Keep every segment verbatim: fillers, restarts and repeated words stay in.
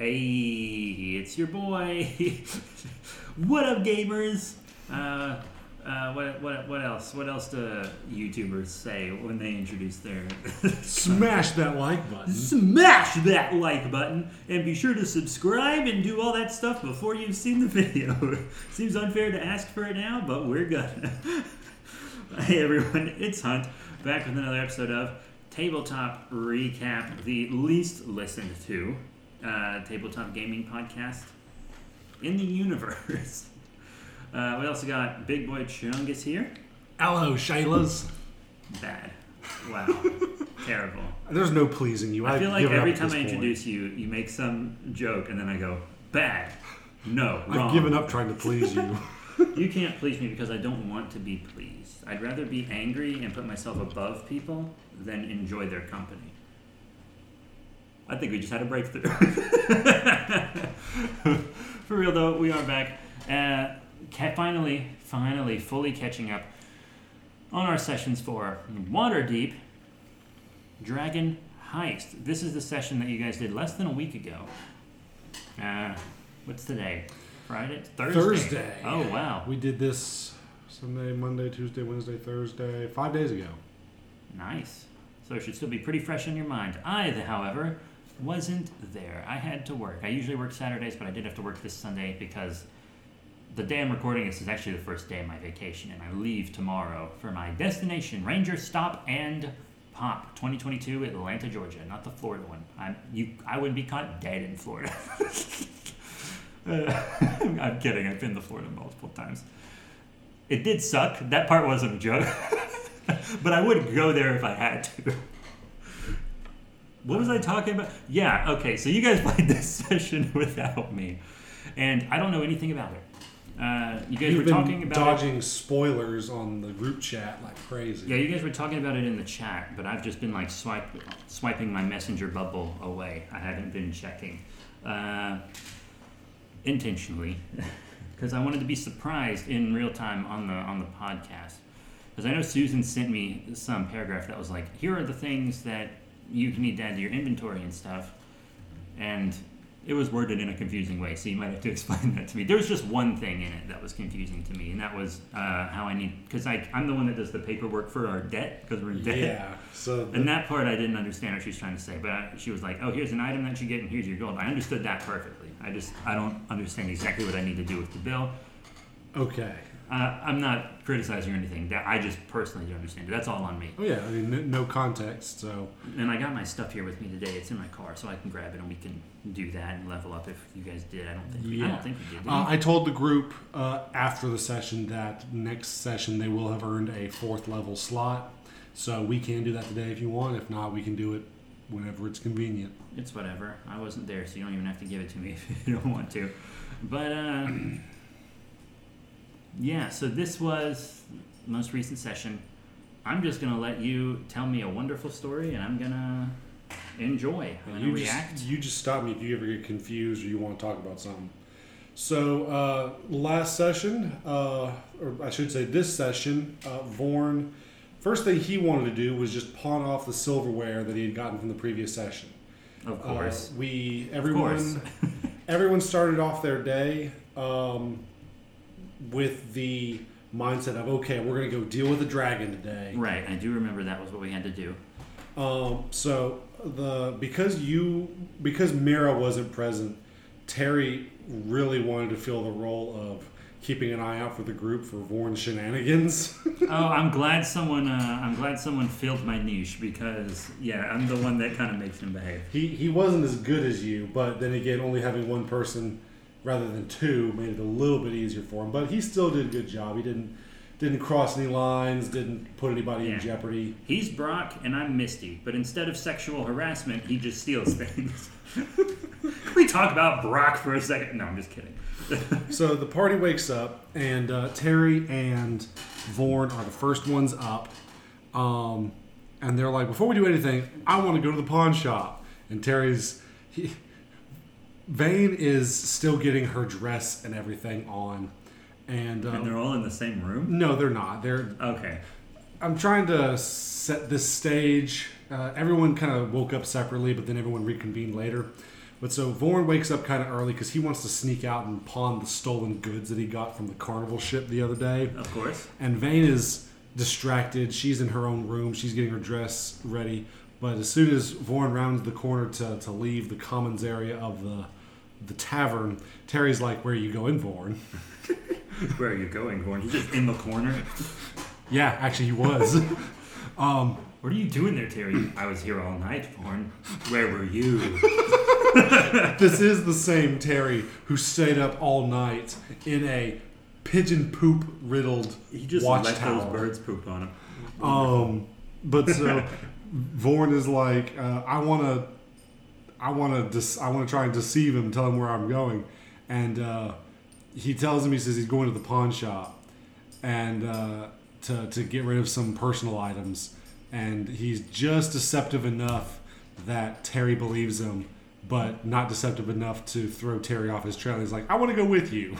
Hey, it's your boy. What up, gamers? Uh, uh, what what what else? What else do YouTubers say when they introduce their? Smash that like button. Smash that like button, and be sure to subscribe and do all that stuff before you've seen the video. Seems unfair to ask for it now, but we're gonna. Hey everyone, it's Hunt back with another episode of Tabletop Recap, the least listened to. Uh, tabletop gaming podcast in the universe. Uh, we also got Big Boy Chungus here. Hello, Shayla's. Bad. Wow. Terrible. There's no pleasing you. I, I feel like every time I point. introduce you, you make some joke, and then I go, bad. No, wrong. I've given up trying to please you. You can't please me because I don't want to be pleased. I'd rather be angry and put myself above people than enjoy their company. I think we just had a breakthrough. For real though, we are back. Uh, finally, finally, fully catching up on our sessions for Waterdeep Dragon Heist. This is the session that you guys did less than a week ago. Uh, what's today? Friday? Thursday? Thursday. Oh, wow. We did this Sunday, Monday, Tuesday, Wednesday, Thursday, five days ago. Nice. So it should still be pretty fresh in your mind. I, however... wasn't there. I had to work. I usually work Saturdays, but I did have to work this Sunday because the day I'm recording this is actually the first day of my vacation, and I leave tomorrow for my destination, Ranger Stop and Pop twenty twenty-two, Atlanta, Georgia. Not the Florida one. I'm, you, I wouldn't be caught dead in Florida. uh, I'm kidding. I've been to Florida multiple times. It did suck. That part wasn't a joke. But I would go there if I had to. What was I talking about? Yeah, okay, so you guys played this session without me, and I don't know anything about it. Uh, you guys You've were talking about dodging it. Spoilers on the group chat like crazy. Yeah, you guys were talking about it in the chat, but I've just been like swipe, swiping my messenger bubble away. I haven't been checking uh, intentionally because I wanted to be surprised in real time on the on the podcast. Because I know Susan sent me some paragraph that was like, here are the things that you need to add to your inventory and stuff, and it was worded in a confusing way, so you might have to explain that to me. There was just one thing in it that was confusing to me, and that was uh, how I need, because I'm the one that does the paperwork for our debt, because we're in debt. Yeah, so... The, and that part I didn't understand what she was trying to say, but I, she was like, oh, here's an item that you get, and here's your gold. I understood that perfectly. I just, I don't understand exactly what I need to do with the bill. Okay. Uh, I'm not criticizing or anything. That I just personally don't understand it. That's all on me. Oh, yeah. I mean, no context, so... And I got my stuff here with me today. It's in my car, so I can grab it and we can do that and level up if you guys did. I don't think we, yeah. I don't think we did. did uh, I told the group uh, after the session that next session they will have earned a fourth level slot, so we can do that today if you want. If not, we can do it whenever it's convenient. It's whatever. I wasn't there, so you don't even have to give it to me if you don't want to. But, uh... yeah, so this was the most recent session. I'm just going to let you tell me a wonderful story, and I'm going to enjoy. I'm going to react. Just, you just stop me if you ever get confused or you want to talk about something. So uh, last session, uh, or I should say this session, uh, Vorn, first thing he wanted to do was just pawn off the silverware that he had gotten from the previous session. Of course. Uh, we everyone, of course. Everyone started off their day... Um, with the mindset of, okay, we're going to go deal with a dragon today. Right, I do remember that was what we had to do. Um, so, the because you, because Mira wasn't present, Terry really wanted to fill the role of keeping an eye out for the group for Vorn shenanigans. oh, I'm glad someone, uh, I'm glad someone filled my niche because, yeah, I'm the one that kind of makes him behave. He, he wasn't as good as you, but then again, only having one person... rather than two, made it a little bit easier for him. But he still did a good job. He didn't didn't cross any lines, didn't put anybody yeah. in jeopardy. He's Brock, and I'm Misty. But instead of sexual harassment, he just steals things. Can we talk about Brock for a second? No, I'm just kidding. So the party wakes up, and uh, Terry and Vorn are the first ones up. Um, and they're like, before we do anything, I want to go to the pawn shop. And Terry's... He, Vane is still getting her dress and everything on. And, um, and they're all in the same room? No, they're not. They're okay. I'm trying to set this stage. Uh, everyone kind of woke up separately, but then everyone reconvened later. But so Vorn wakes up kind of early because he wants to sneak out and pawn the stolen goods that he got from the carnival ship the other day. Of course. And Vayne is distracted. She's in her own room. She's getting her dress ready. But as soon as Vorn rounds the corner to, to leave the commons area of the the tavern, Terry's like, "Where are you going, Vorn?" Where are you going, Vorn? He's just in the corner. Yeah, actually he was. um, what are you doing there, Terry? I was here all night, Vorn. Where were you? This is the same Terry who stayed up all night in a pigeon poop riddled watchtower. He just let those birds poop on him. Um, but so Vorn is like, uh, I want to, I want to, de- I want to try and deceive him, tell him where I'm going, and uh, he tells him he says he's going to the pawn shop, and uh, to to get rid of some personal items, and he's just deceptive enough that Terry believes him. But not deceptive enough to throw Terry off his trail. He's like, I want to go with you.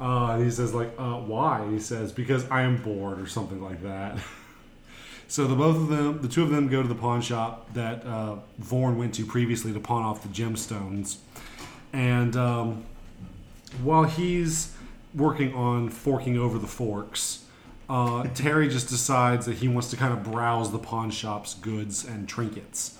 uh, and he says, like, uh, why? He says, because I am bored or something like that. So the both of them, the two of them go to the pawn shop that uh, Vorn went to previously to pawn off the gemstones. And um, while he's working on forking over the forks, uh, Terry just decides that he wants to kind of browse the pawn shop's goods and trinkets.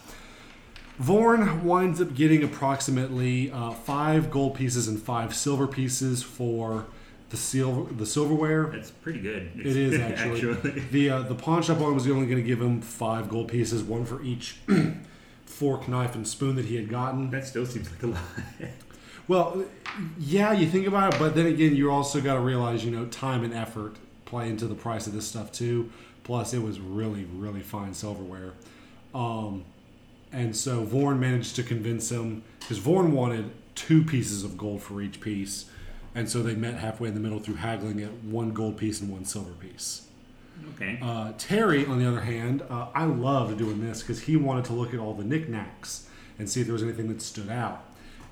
Vorn winds up getting approximately uh, five gold pieces and five silver pieces for the silver the silverware. That's pretty good. It's it is actually. actually. The uh, the pawn shop owner was only going to give him five gold pieces, one for each fork, knife, and spoon that he had gotten. That still seems like a lot. Well, yeah, you think about it, but then again, you also got to realize, you know, time and effort play into the price of this stuff too. Plus, it was really, really fine silverware. Um... And so Vorn managed to convince him, because Vorn wanted two pieces of gold for each piece, and so they met halfway in the middle through haggling at one gold piece and one silver piece. Okay. Uh, Terry, on the other hand, uh, I loved doing this because he wanted to look at all the knickknacks and see if there was anything that stood out.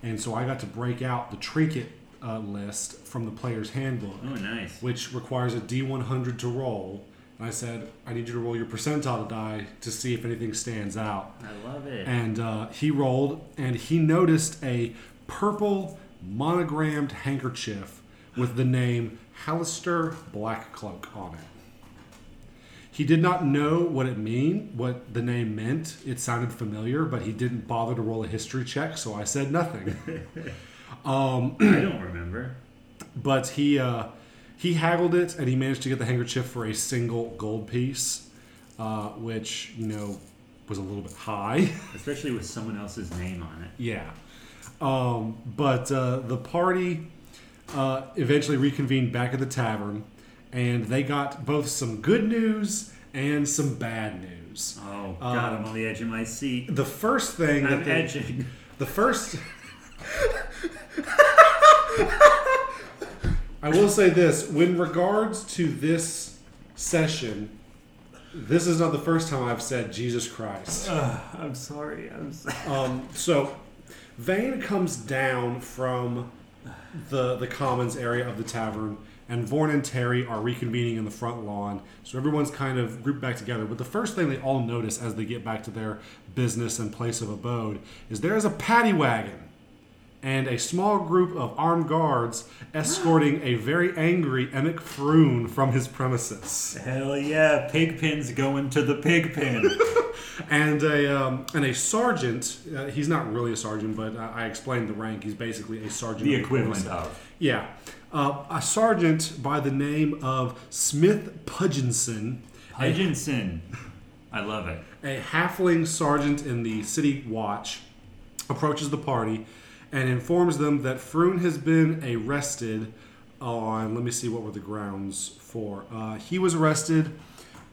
And so I got to break out the trinket uh, list from the player's handbook. Oh, nice. Which requires a D one hundred to roll. And I said, I need you to roll your percentile die to see if anything stands out. I love it. And uh, he rolled, and he noticed a purple monogrammed handkerchief with the name Hallister Black Cloak on it. He did not know what it mean, what the name meant. It sounded familiar, but he didn't bother to roll a history check, so I said nothing. um, I don't remember. But he... Uh, He haggled it, and he managed to get the handkerchief for a single gold piece, uh, which, you know, was a little bit high. Especially with someone else's name on it. Yeah. Um, but uh, the party uh, eventually reconvened back at the tavern, and they got both some good news and some bad news. Oh, God, um, I'm on the edge of my seat. The first thing... I'm that they, edging. The first... I will say this, when regards to this session, this is not the first time I've said Jesus Christ. Uh, I'm sorry. I'm sorry. Um, so, Vayne comes down from the the commons area of the tavern, and Vorn and Terry are reconvening in the front lawn, so everyone's kind of grouped back together. But the first thing they all notice as they get back to their business and place of abode is there is a paddy wagon. And a small group of armed guards escorting a very angry Emmek Frewn from his premises. Hell yeah, Pigpen's going to the Pigpen. and a um, and a sergeant, uh, he's not really a sergeant, but uh, I explained the rank. He's basically a sergeant. The equivalent of. Yeah. Uh, a sergeant by the name of Smith Pudgenson. Pudgenson. A, I love it. A halfling sergeant in the city watch approaches the party and informs them that Frewn has been arrested on, let me see, what were the grounds for? Uh, he was arrested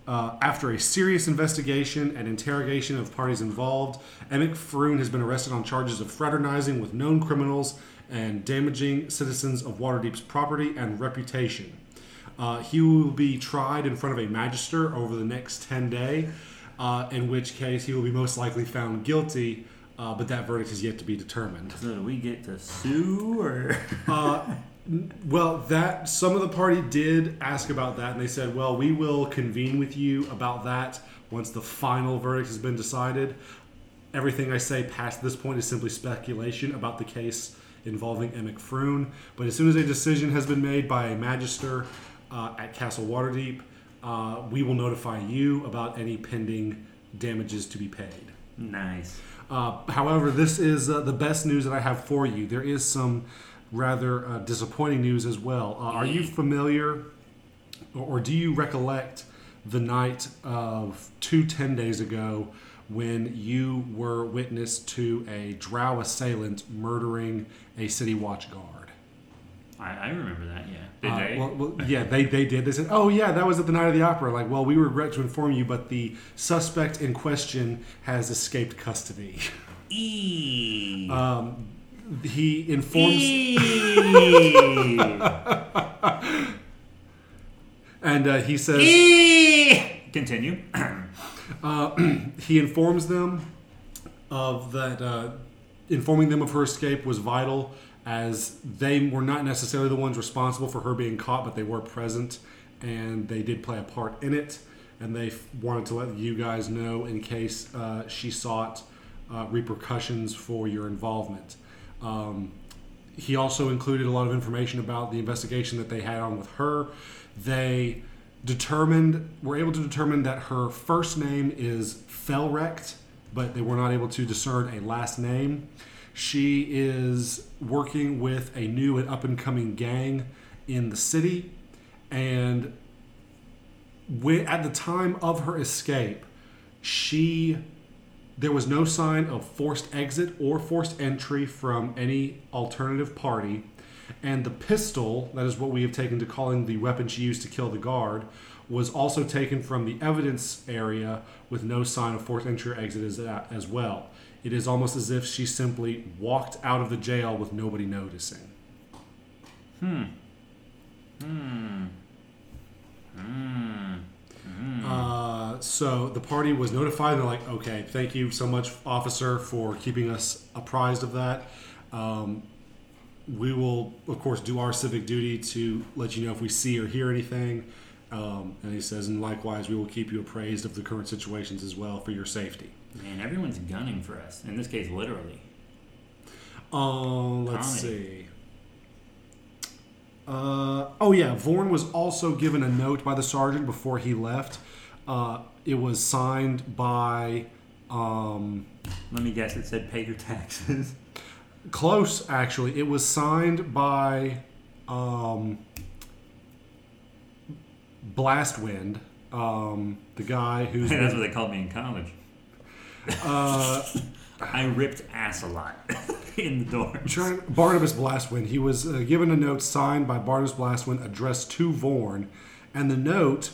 uh, after a serious investigation and interrogation of parties involved. Emmek Frewn has been arrested on charges of fraternizing with known criminals and damaging citizens of Waterdeep's property and reputation. Uh, he will be tried in front of a magister over the next ten days, uh, in which case he will be most likely found guilty. Uh, but that verdict is yet to be determined. So do we get to sue, or? uh, well, that some of the party did ask about that, and they said, well, we will convene with you about that once the final verdict has been decided. Everything I say past this point is simply speculation about the case involving Emmek Frewn. But as soon as a decision has been made by a magister uh, at Castle Waterdeep, uh, we will notify you about any pending damages to be paid. Nice. Uh, however, this is uh, the best news that I have for you. There is some rather uh, disappointing news as well. Uh, are you familiar or, or do you recollect the night of two ten days ago when you were witness to a drow assailant murdering a city watch guard? I, I remember that, yeah. Did uh, they? Well, well, yeah, they, they did. They said, oh, yeah, that was at the night of the opera. Like, well, we regret to inform you, but the suspect in question has escaped custody. Eee. Um, he informs... Eee. And uh, he says... Eee. Continue. Uh, he informs them of that. Uh, informing them of her escape was vital, as they were not necessarily the ones responsible for her being caught, but they were present and they did play a part in it. And they f- wanted to let you guys know in case uh, she sought uh, repercussions for your involvement. Um, he also included a lot of information about the investigation that they had on with her. They determined, were able to determine that her first name is Felrecht, but they were not able to discern a last name. She is working with a new and up-and-coming gang in the city, and when, at the time of her escape, she there was no sign of forced exit or forced entry from any alternative party. And the pistol, that is what we have taken to calling the weapon she used to kill the guard, was also taken from the evidence area with no sign of forced entry or exit as, as well. It is almost as if she simply walked out of the jail with nobody noticing. Hmm. Hmm. Hmm. Mm. Uh, so the party was notified, and they're like, okay, thank you so much, officer, for keeping us apprised of that. Um... We will, of course, do our civic duty to let you know if we see or hear anything. Um, and he says, and likewise, we will keep you appraised of the current situations as well for your safety. Man, everyone's gunning for us. In this case, literally. Uh, let's Comedy. see. Uh, oh, yeah. Vorn was also given a note by the sergeant before he left. Uh, it was signed by... Um, let me guess. It said, pay your taxes. Close, actually. It was signed by um, Blastwind, um, the guy who's... That's what they called me in college. Uh, I ripped ass a lot in the dorms. Barnabas Blastwind. He was uh, given a note signed by Barnabas Blastwind addressed to Vorn, and the note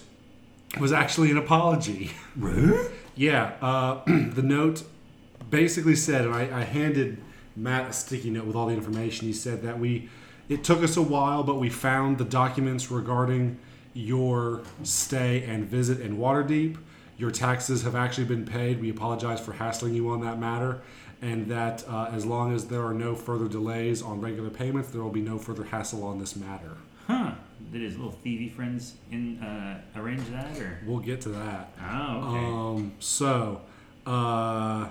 was actually an apology. Really? Yeah. Uh, the note basically said, and I, I handed... Matt a sticky note with all the information. He said that we, it took us a while, but we found the documents regarding your stay and visit in Waterdeep. Your taxes have actually been paid. We apologize for hassling you on that matter, and that uh, as long as there are no further delays on regular payments, there will be no further hassle on this matter. Huh. Did his little thievy friends in, uh, arrange that? Or? We'll get to that. Oh, okay. Um, so... Uh,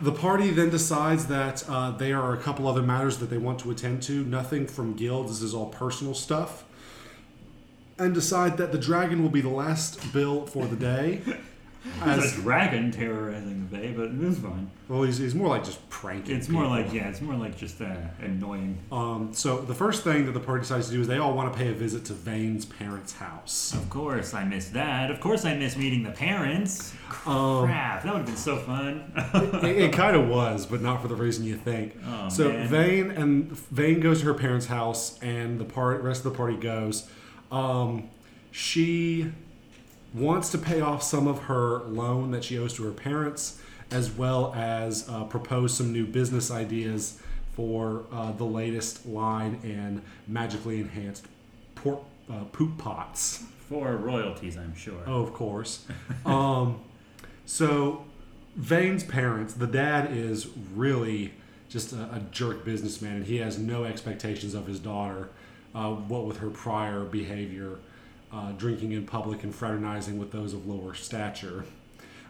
The party then decides that uh, there are a couple other matters that they want to attend to. Nothing from guilds. This is all personal stuff. And decide that the dragon will be the last bill for the day. As a dragon terrorizing the day, but it is fine. Well, he's, he's more like just pranking It's people. more like, yeah, it's more like just uh, annoying. Um, so the first thing that the party decides to do is they all want to pay a visit to Vane's parents' house. Of course, I miss that. Of course, I miss meeting the parents. Um, Crap, that would have been so fun. it it kind of was, but not for the reason you think. Oh, so man. Vane and Vane goes to her parents' house, and the part, rest of the party goes. Um, she... wants to pay off some of her loan that she owes to her parents, as well as uh, propose some new business ideas for uh, the latest line in magically enhanced pork, uh, poop pots. For royalties, I'm sure. Oh, of course. um, so, Vane's parents, the dad is really just a, a jerk businessman, and he has no expectations of his daughter, uh, what with her prior behavior. Uh, drinking in public and fraternizing with those of lower stature.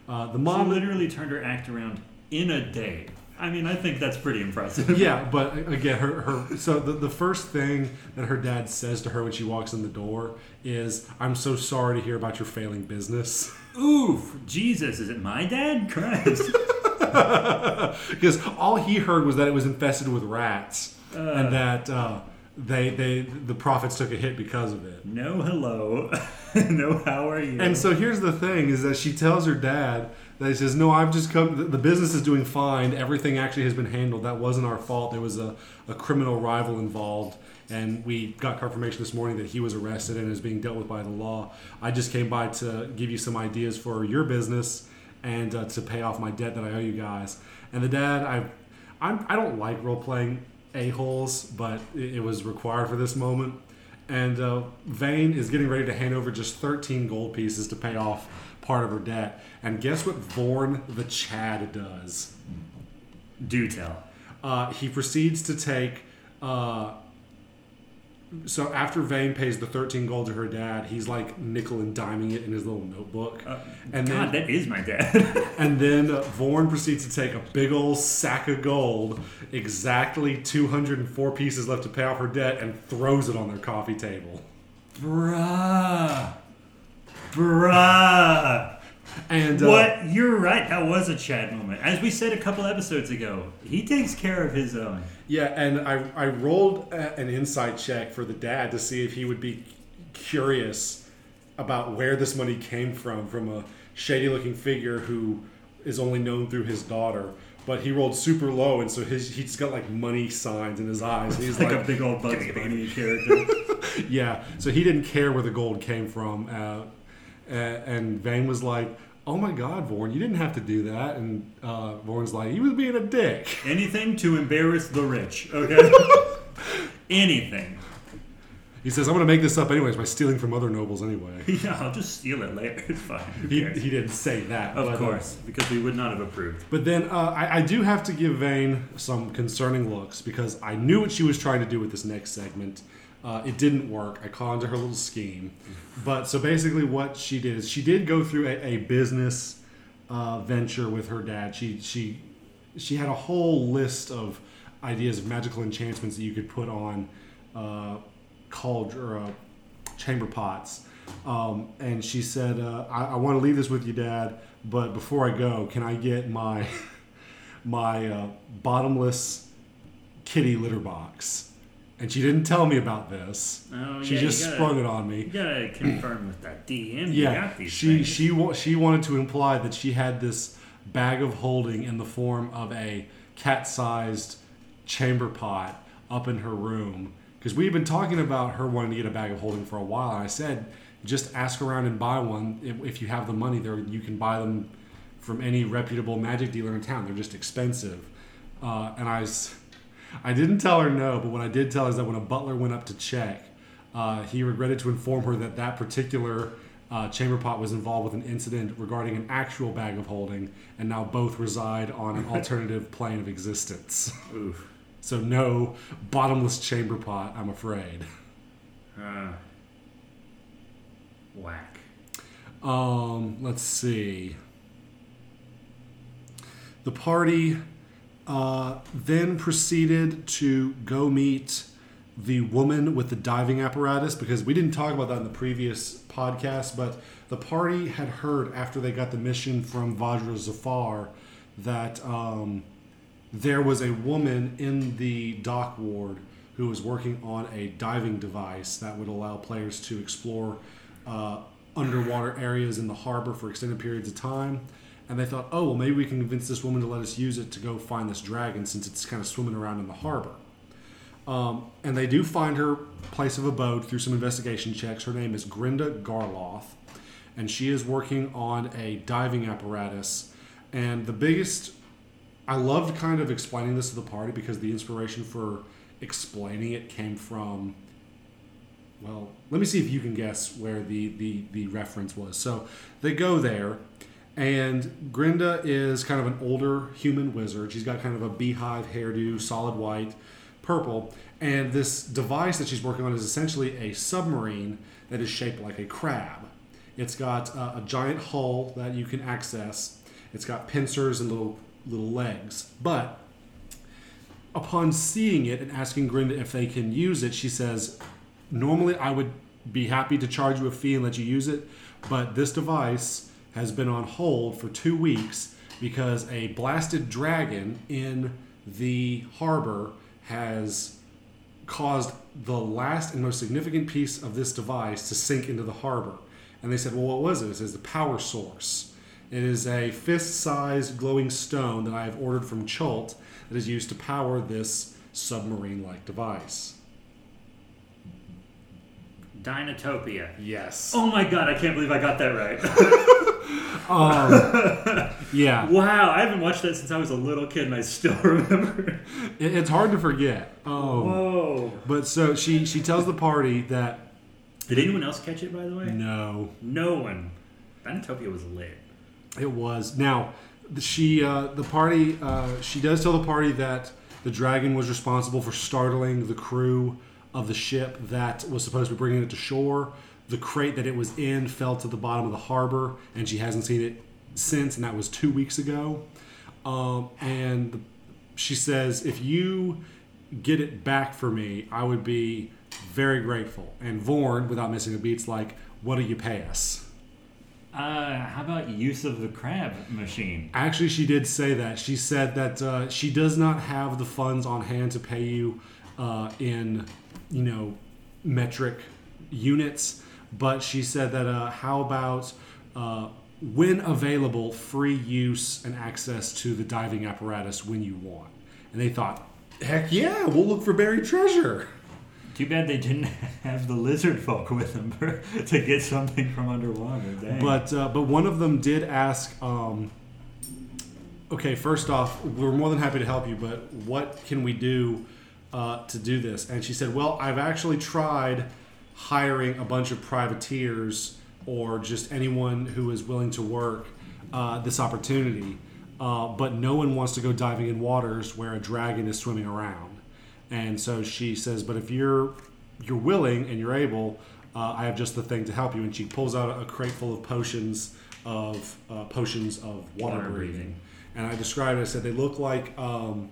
Uh, the mom she literally turned her act around in a day. I mean, I think that's pretty impressive. Yeah, but again, her, her so the, the first thing that her dad says to her when she walks in the door is, "I'm so sorry to hear about your failing business." Oof, Jesus, is it my dad? Christ. Because all he heard was that it was infested with rats uh, and that uh, they they the profits took a hit because of it. No hello. No how are you? And so here's the thing is that she tells her dad that he says, no, I've just come, the business is doing fine. Everything actually has been handled. That wasn't our fault. There was a, a criminal rival involved. And we got confirmation this morning that he was arrested and is being dealt with by the law. I just came by to give you some ideas for your business and uh, to pay off my debt that I owe you guys. And the dad, I I'm, I don't like role-playing a-holes, but it, it was required for this moment. And uh, Vane is getting ready to hand over just thirteen gold pieces to pay off part of her debt. And guess what Vorn the Chad does? Do tell. Uh, he proceeds to take... Uh, so after Vane pays the thirteen gold to her dad, he's like nickel and diming it in his little notebook. Uh, and God, then, that is my dad. And then uh, Vorn proceeds to take a big old sack of gold, exactly two hundred four pieces left to pay off her debt, and throws it on their coffee table. Bruh. Bruh. And, uh, what? You're right. That was a Chad moment. As we said a couple episodes ago, he takes care of his own. Yeah, and I I rolled a, an insight check for the dad to see if he would be curious about where this money came from, from a shady-looking figure who is only known through his daughter. But he rolled super low, and so his he's got like money signs in his eyes. He's like, like a big old Bugs Bunny character. Yeah, so he didn't care where the gold came from. Uh, and Vane was like, oh my God, Vorn, you didn't have to do that. And uh, Vorn's like, he was being a dick. Anything to embarrass the rich, okay? Anything. He says, I'm going to make this up anyways by stealing from other nobles anyway. Yeah, I'll just steal it later. It's fine. He, he didn't say that. Of course, uh, because we would not have approved. But then uh, I, I do have to give Vane some concerning looks because I knew what she was trying to do with this next segment. Uh, it didn't work. I conned her little scheme. But so basically what she did is she did go through a, a business uh, venture with her dad. She she she had a whole list of ideas of magical enchantments that you could put on uh, cauldron, uh, chamber pots. Um, and she said, uh, I, I want to leave this with you, Dad, but before I go, can I get my, my uh, bottomless kitty litter box? And she didn't tell me about this. Oh, she yeah, just gotta, sprung it on me. You gotta confirm with that D M. Yeah, you got these she things. she wa- she wanted to imply that she had this bag of holding in the form of a cat-sized chamber pot up in her room because we've been talking about her wanting to get a bag of holding for a while. And I said, just ask around and buy one if, if you have the money. There, you can buy them from any reputable magic dealer in town. They're just expensive, uh, and I. was... I didn't tell her no, but what I did tell her is that when a butler went up to check, uh, he regretted to inform her that that particular uh, chamber pot was involved with an incident regarding an actual bag of holding, and now both reside on an alternative plane of existence. Oof. So no bottomless chamber pot, I'm afraid. Uh, whack. Um, let's see. The party... Uh, then proceeded to go meet the woman with the diving apparatus because we didn't talk about that in the previous podcast, but the party had heard after they got the mission from Vajra Safahr that um, there was a woman in the dock ward who was working on a diving device that would allow players to explore uh, underwater areas in the harbor for extended periods of time. And they thought, oh, well, maybe we can convince this woman to let us use it to go find this dragon since it's kind of swimming around in the harbor. Um, and they do find her place of abode through some investigation checks. Her name is Grinda Garloth, and she is working on a diving apparatus. And the biggest... I loved kind of explaining this to the party because the inspiration for explaining it came from... Well, let me see if you can guess where the, the, the reference was. So they go there... And Grinda is kind of an older human wizard. She's got kind of a beehive hairdo, solid white, purple. And this device that she's working on is essentially a submarine that is shaped like a crab. It's got uh, a giant hull that you can access. It's got pincers and little little legs. But upon seeing it and asking Grinda if they can use it, she says, normally I would be happy to charge you a fee and let you use it, but this device has been on hold for two weeks because a blasted dragon in the harbor has caused the last and most significant piece of this device to sink into the harbor. And they said, well, what was it? It says the power source. It is a fist-sized glowing stone that I have ordered from Chult that is used to power this submarine-like device. Dinotopia. Yes. Oh my god, I can't believe I got that right. um, yeah. Wow, I haven't watched that since I was a little kid and I still remember. It, it's hard to forget. Um, Whoa. But so she, she tells the party that... Did anyone else catch it, by the way? No. No one. Dinotopia was lit. It was. Now, she, uh, the party, uh, she does tell the party that the dragon was responsible for startling the crew of the ship that was supposed to be bringing it to shore. The crate that it was in fell to the bottom of the harbor, and she hasn't seen it since, and that was two weeks ago. Um, and she says, if you get it back for me, I would be very grateful. And Vorn, without missing a beat, is like, what do you pay us? Uh, how about use of the crab machine? Actually, she did say that. She said that uh, she does not have the funds on hand to pay you uh, in, you know, metric units. But she said that uh, how about, uh, when available, free use and access to the diving apparatus when you want. And they thought, heck yeah, we'll look for buried treasure. Too bad they didn't have the lizard folk with them for, to get something from underwater. Dang. But uh, but one of them did ask, um, okay, first off, we're more than happy to help you, but what can we do uh, to do this? And she said, well, I've actually tried hiring a bunch of privateers or just anyone who is willing to work uh, this opportunity, uh, but no one wants to go diving in waters where a dragon is swimming around. And so she says, but if you're you're willing and you're able, uh, I have just the thing to help you. And she pulls out a crate full of potions of uh, potions of water, water breathing. breathing. And I described it. I said they look like um,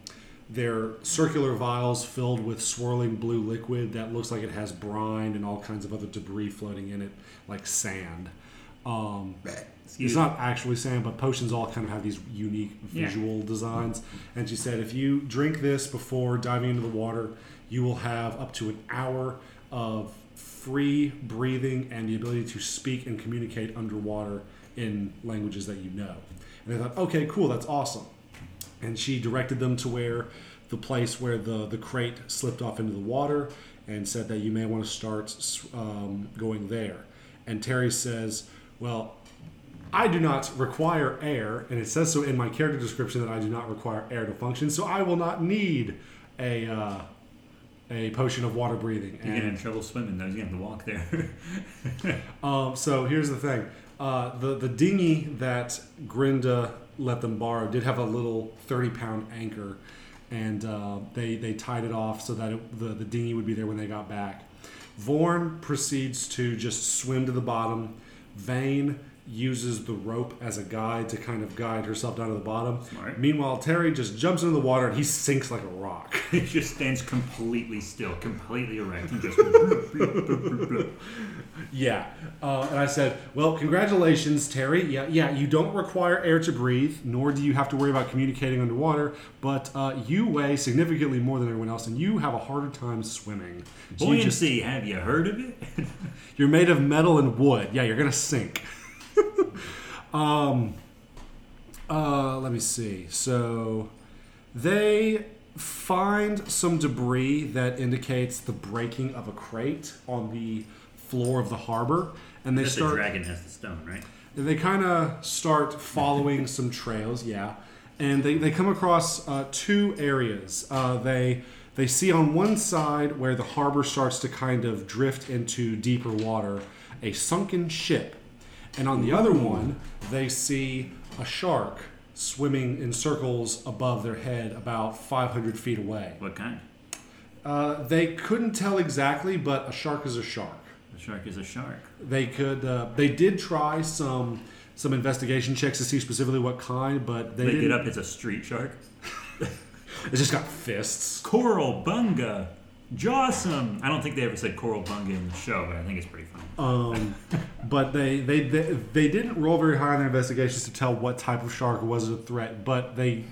they're circular vials filled with swirling blue liquid that looks like it has brine and all kinds of other debris floating in it, like sand. Um, it's not actually sand, but potions all kind of have these unique visual yeah. designs. And she said, if you drink this before diving into the water, you will have up to an hour of free breathing and the ability to speak and communicate underwater in languages that you know. And I thought, okay, cool, that's awesome. And she directed them to where the place where the, the crate slipped off into the water and said that you may want to start um, going there. And Terry says, well, I do not require air, and it says so in my character description that I do not require air to function, so I will not need a uh, a potion of water breathing. You're getting in trouble swimming, though. You're going to have to walk there. um, so here's the thing. Uh, the, the dinghy that Grinda let them borrow did have a little thirty-pound anchor, and uh, they, they tied it off so that it, the, the dinghy would be there when they got back. Vorn proceeds to just swim to the bottom. Vane uses the rope as a guide to kind of guide herself down to the bottom. Smart. Meanwhile, Terry just jumps into the water and he sinks like a rock. He just stands completely still, completely erect. And just yeah. Uh, and I said, well, congratulations, Terry. Yeah, yeah. You don't require air to breathe, nor do you have to worry about communicating underwater, but uh, you weigh significantly more than everyone else, and you have a harder time swimming. So buoyancy, you just, have you heard of it? You're made of metal and wood. Yeah, you're going to sink. um, uh, let me see. So they find some debris that indicates the breaking of a crate on the floor of the harbor, and they That's start. The dragon has the stone, right? And they kind of start following some trails, yeah. And they, they come across uh, two areas. Uh, they they see on one side where the harbor starts to kind of drift into deeper water, a sunken ship. And on the other one, they see a shark swimming in circles above their head about five hundred feet away. What kind? Uh, they couldn't tell exactly, but a shark is a shark. A shark is a shark. They could. Uh, they did try some some investigation checks to see specifically what kind, but they, they didn't. Get up. It's a street shark. It's just got fists. Coral bunga. Jawsome. I don't think they ever said coral bunga in the show, but I think it's pretty funny. Um, but they, they they they didn't roll very high on their investigations to tell what type of shark was a threat, but they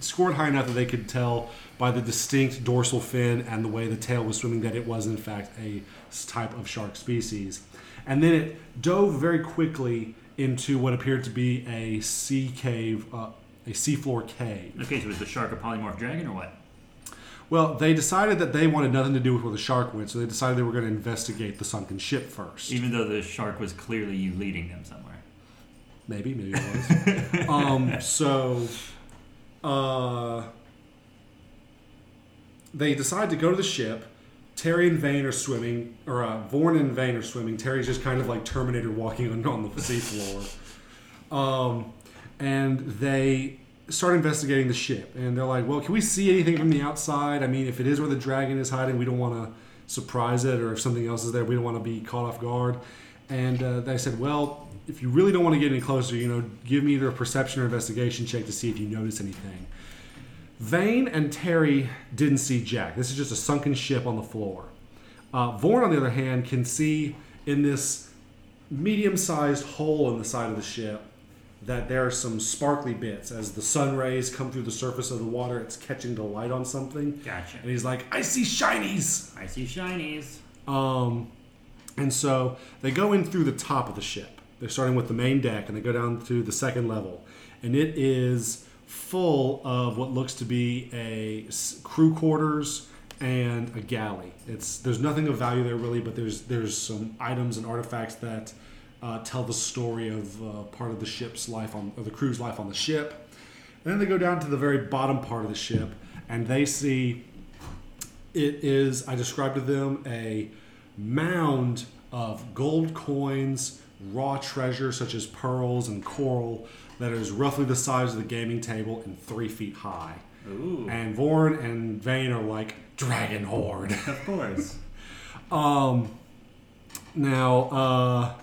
scored high enough that they could tell by the distinct dorsal fin and the way the tail was swimming that it was in fact a type of shark species. And then it dove very quickly into what appeared to be a sea cave, uh, a seafloor cave. Okay, so is the shark a polymorph dragon or what? Well, they decided that they wanted nothing to do with where the shark went, so they decided they were going to investigate the sunken ship first. Even though the shark was clearly you leading them somewhere. Maybe, maybe it was. um, so, uh, they decide to go to the ship. Terry and Vane are swimming, or uh, Vorn and Vane are swimming. Terry's just kind of like Terminator walking on, on the seafloor. Um, and they start investigating the ship, and they're like, well, can we see anything from the outside? I mean, if it is where the dragon is hiding, we don't want to surprise it, or if something else is there, we don't want to be caught off guard. And uh, they said, well, if you really don't want to get any closer, you know, give me either a perception or investigation check to see if you notice anything. Vane and Terry didn't see jack. This is just a sunken ship on the floor. Uh, Vorn, on the other hand, can see in this medium-sized hole in the side of the ship that there are some sparkly bits. As the sun rays come through the surface of the water, it's catching the light on something. Gotcha. And he's like, I see shinies! I see shinies. Um, and so they go in through the top of the ship. They're starting with the main deck, and they go down to the second level. And it is full of what looks to be a crew quarters and a galley. It's there's nothing of value there really, but there's there's some items and artifacts that uh, tell the story of uh, part of the ship's life on or the crew's life on the ship. And then they go down to the very bottom part of the ship, and they see it is I described to them a mound of gold coins, raw treasure such as pearls and coral, that is roughly the size of the gaming table and three feet high. Ooh. And Vorn and Vane are like, Dragon Horde. Of course. um, now, uh,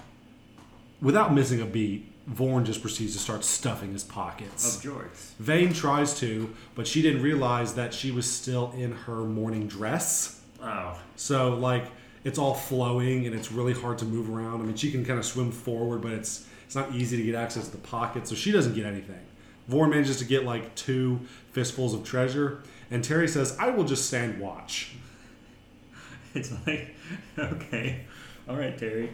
without missing a beat, Vorn just proceeds to start stuffing his pockets. Of jorts. Vane tries to, but she didn't realize that she was still in her morning dress. Oh. So, like, it's all flowing and it's really hard to move around. I mean, she can kind of swim forward, but it's It's not easy to get access to the pocket, so she doesn't get anything. Vorn manages to get like two fistfuls of treasure, and Terry says, I will just stand watch. It's like, okay. All right, Terry.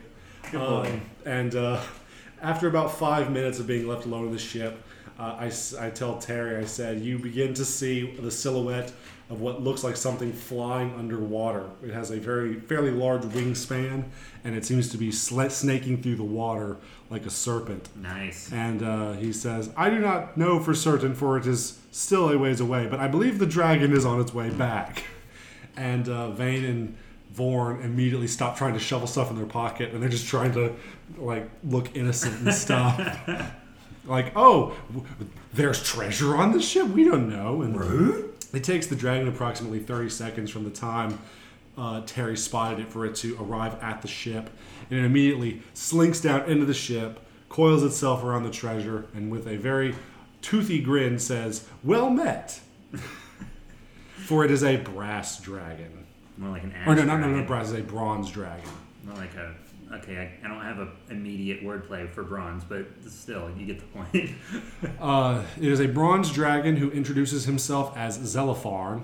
Good um, boy. And uh, after about five minutes of being left alone in the ship, uh, I, I tell Terry, I said, you begin to see the silhouette of what looks like something flying underwater. It has a very fairly large wingspan, and it seems to be sl- snaking through the water like a serpent. Nice. And uh, he says, I do not know for certain, for it is still a ways away, but I believe the dragon is on its way back. And uh, Vane and Vorn immediately stop trying to shovel stuff in their pocket, and they're just trying to like look innocent and stuff. Like, oh, w- there's treasure on the ship? We don't know. And Rude? It takes the dragon approximately thirty seconds from the time uh, Terry spotted it for it to arrive at the ship. And it immediately slinks down into the ship, coils itself around the treasure, and with a very toothy grin says, well met. For it is a brass dragon. More like an ash or no, dragon. Or no, not a brass, it's a bronze dragon. More like a... Okay, I, I don't have an immediate wordplay for bronze, but still, you get the point. uh, it is a bronze dragon who introduces himself as Xelophar,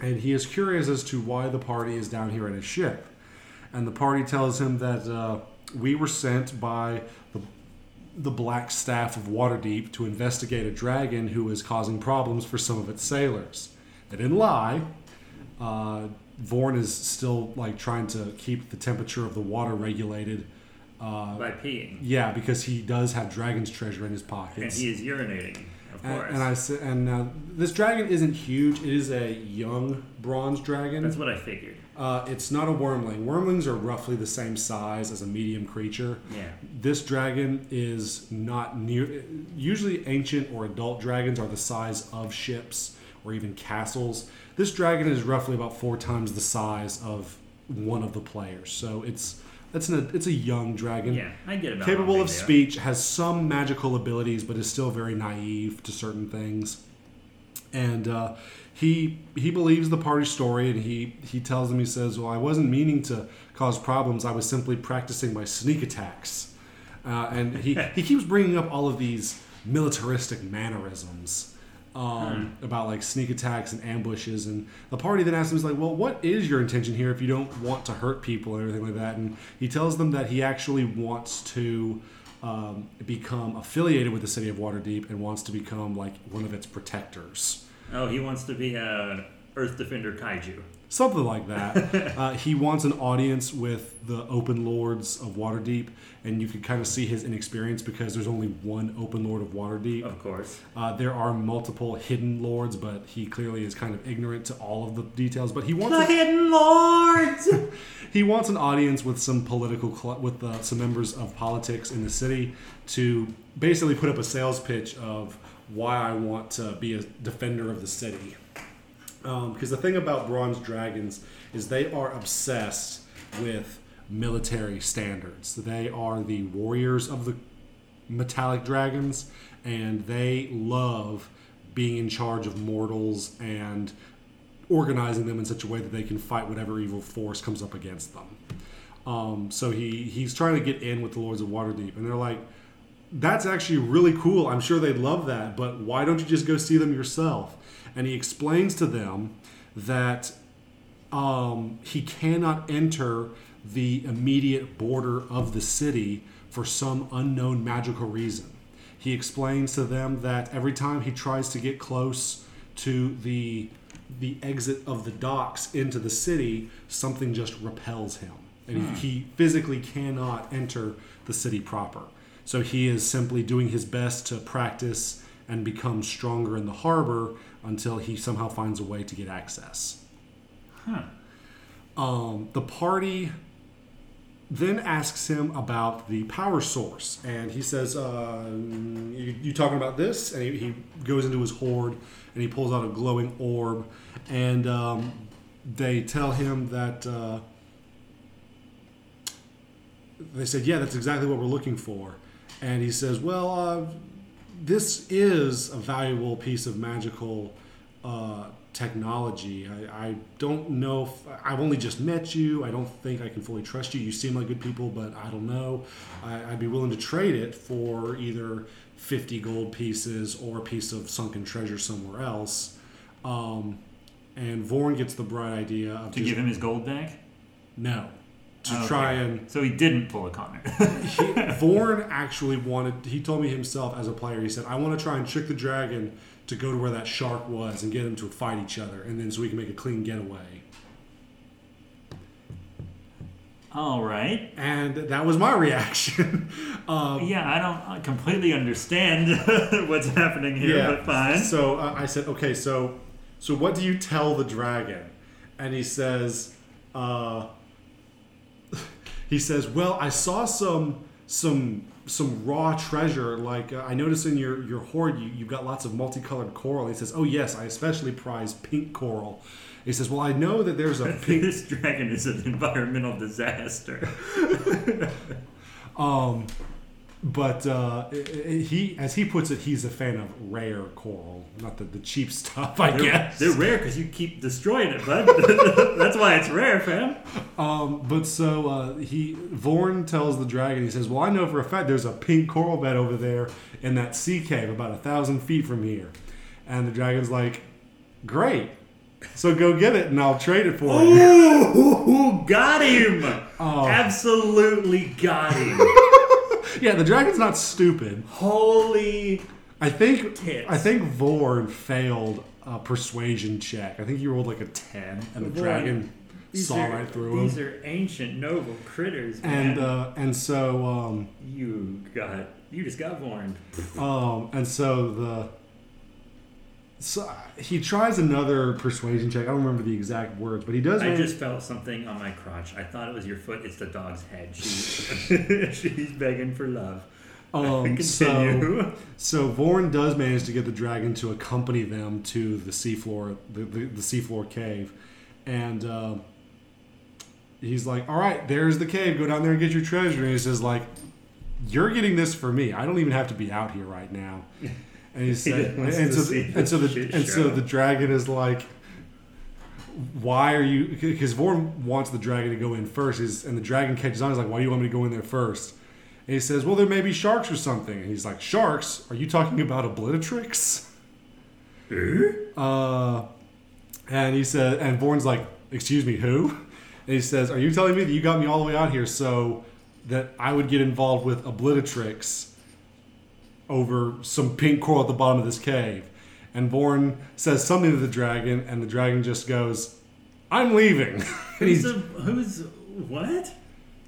and he is curious as to why the party is down here in his ship. And the party tells him that uh, we were sent by the, the Blackstaff of Waterdeep to investigate a dragon who is causing problems for some of its sailors. They didn't lie. Uh... Vorn is still like trying to keep the temperature of the water regulated uh, by peeing. Yeah, because he does have dragon's treasure in his pockets, and he is urinating, of and, course. And I said, and uh, this dragon isn't huge; it is a young bronze dragon. That's what I figured. Uh, it's not a wormling. Wormlings are roughly the same size as a medium creature. Yeah. This dragon is not near. Usually, ancient or adult dragons are the size of ships or even castles. This dragon is roughly about four times the size of one of the players, so it's That's an, it's a young dragon. Yeah, I get about Capable of there. speech, has some magical abilities, but is still very naive to certain things. And uh, he he believes the party story, and he, he tells them, he says, well, I wasn't meaning to cause problems. I was simply practicing my sneak attacks. Uh, and he, he keeps bringing up all of these militaristic mannerisms um, hmm. about like sneak attacks and ambushes. And the party then asks him, like, well, what is your intention here if you don't want to hurt people and everything like that? And he tells them that he actually wants to um, become affiliated with the city of Waterdeep and wants to become like one of its protectors. Oh, he wants to be an Earth Defender Kaiju. Something like that. uh, he wants an audience with the Open Lords of Waterdeep, and you can kind of see his inexperience because there's only one Open Lord of Waterdeep. Of course. Uh, there are multiple Hidden Lords, but he clearly is kind of ignorant to all of the details. But he wants the a- Hidden Lords. He wants an audience with some political cl- with uh, some members of politics in the city to basically put up a sales pitch of why I want to be a defender of the city. Because um, the thing about bronze dragons is they are obsessed with military standards. They are the warriors of the metallic dragons, and they love being in charge of mortals and organizing them in such a way that they can fight whatever evil force comes up against them. Um, so he, he's trying to get in with the Lords of Waterdeep, and they're like, that's actually really cool. I'm sure they'd love that, but why don't you just go see them yourself? And he explains to them that um, he cannot enter the immediate border of the city for some unknown magical reason. He explains to them that every time he tries to get close to the the exit of the docks into the city, something just repels him. And mm. he physically cannot enter the city proper. So he is simply doing his best to practice and become stronger in the harbor until he somehow finds a way to get access. Huh. Um, the party then asks him about the power source, and he says, uh, you, you talking about this? And he, he goes into his hoard, and he pulls out a glowing orb, and um, they tell him that... Uh, they said, yeah, that's exactly what we're looking for. And he says, well... Uh, This is a valuable piece of magical uh, technology. I, I don't know. If, I've only just met you. I don't think I can fully trust you. You seem like good people, but I don't know. I, I'd be willing to trade it for either fifty gold pieces or a piece of sunken treasure somewhere else. Um, and Vorn gets the bright idea of... To just, give him his gold back? No. To okay. try and... So he didn't pull a Connor. Vorn actually wanted... He told me himself as a player, he said, I want to try and trick the dragon to go to where that shark was and get him to fight each other, and then so we can make a clean getaway. All right. And that was my reaction. um, yeah, I don't I completely understand what's happening here, yeah. but fine. So uh, I said, okay, so so what do you tell the dragon? And he says... Uh, He says, well, I saw some some some raw treasure. Like, uh, I noticed in your, your hoard, you, you've got lots of multicolored coral. He says, oh, yes, I especially prize pink coral. He says, well, I know that there's a pink... This dragon is an environmental disaster. um, but uh, he, as he puts it, he's a fan of rare coral. Not the, the cheap stuff, I they're, guess. They're rare because you keep destroying it, bud. That's why it's rare, fam. Um, but so uh, he Vorn tells the dragon, he says, well, I know for a fact there's a pink coral bed over there in that sea cave about a thousand feet from here. And the dragon's like, great. So go get it and I'll trade it for you. Ooh, got him. Oh. Absolutely got him. Yeah, the dragon's not stupid. Holy I think tits. I think Vorn failed a persuasion check. I think he rolled like a ten and the Boy. dragon... These saw are, right through them. These him. are ancient, noble critters, man. And uh, and so um, you got you just got warned. Um, and so the so he tries another persuasion check. I don't remember the exact words, but he does. I manage- just felt something on my crotch. I thought it was your foot. It's the dog's head. She, she's begging for love. Um, so, so Vorn does manage to get the dragon to accompany them to the seafloor, the the, the seafloor cave, and. Uh, he's like, all right, there's the cave. Go down there and get your treasure. And he says, like, you're getting this for me. I don't even have to be out here right now. And he said, he and, so the, and so the and so the dragon is like, why are you? Because Vorn wants the dragon to go in first. He's, and the dragon catches on. He's like, why do you want me to go in there first? And he says, well, there may be sharks or something. And he's like, sharks? Are you talking about Oblitatrix? Uh, and he said, and Vorn's like, excuse me, who? And he says, are you telling me that you got me all the way out here so that I would get involved with Oblitatrix over some pink coral at the bottom of this cave? And Vorn says something to the dragon, and the dragon just goes, I'm leaving. Who's, a, who's what?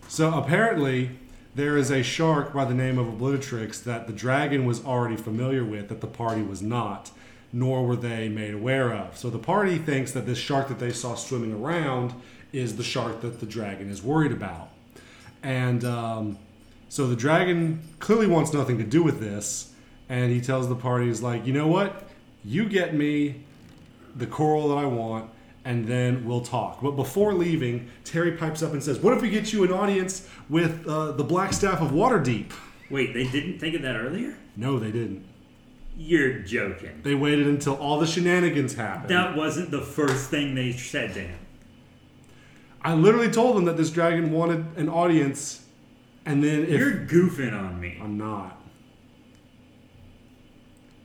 So apparently there is a shark by the name of Oblitatrix that the dragon was already familiar with that the party was not, nor were they made aware of. So the party thinks that this shark that they saw swimming around is the shark that the dragon is worried about. And um, so the dragon clearly wants nothing to do with this, and he tells the party, he's like, you know what? You get me the coral that I want, and then we'll talk. But before leaving, Terry pipes up and says, what if we get you an audience with uh, the Blackstaff of Waterdeep? Wait, they didn't think of that earlier? No, they didn't. You're joking. They waited until all the shenanigans happened. That wasn't the first thing they said to him. I literally told them that this dragon wanted an audience, and then if... You're goofing on me. I'm not.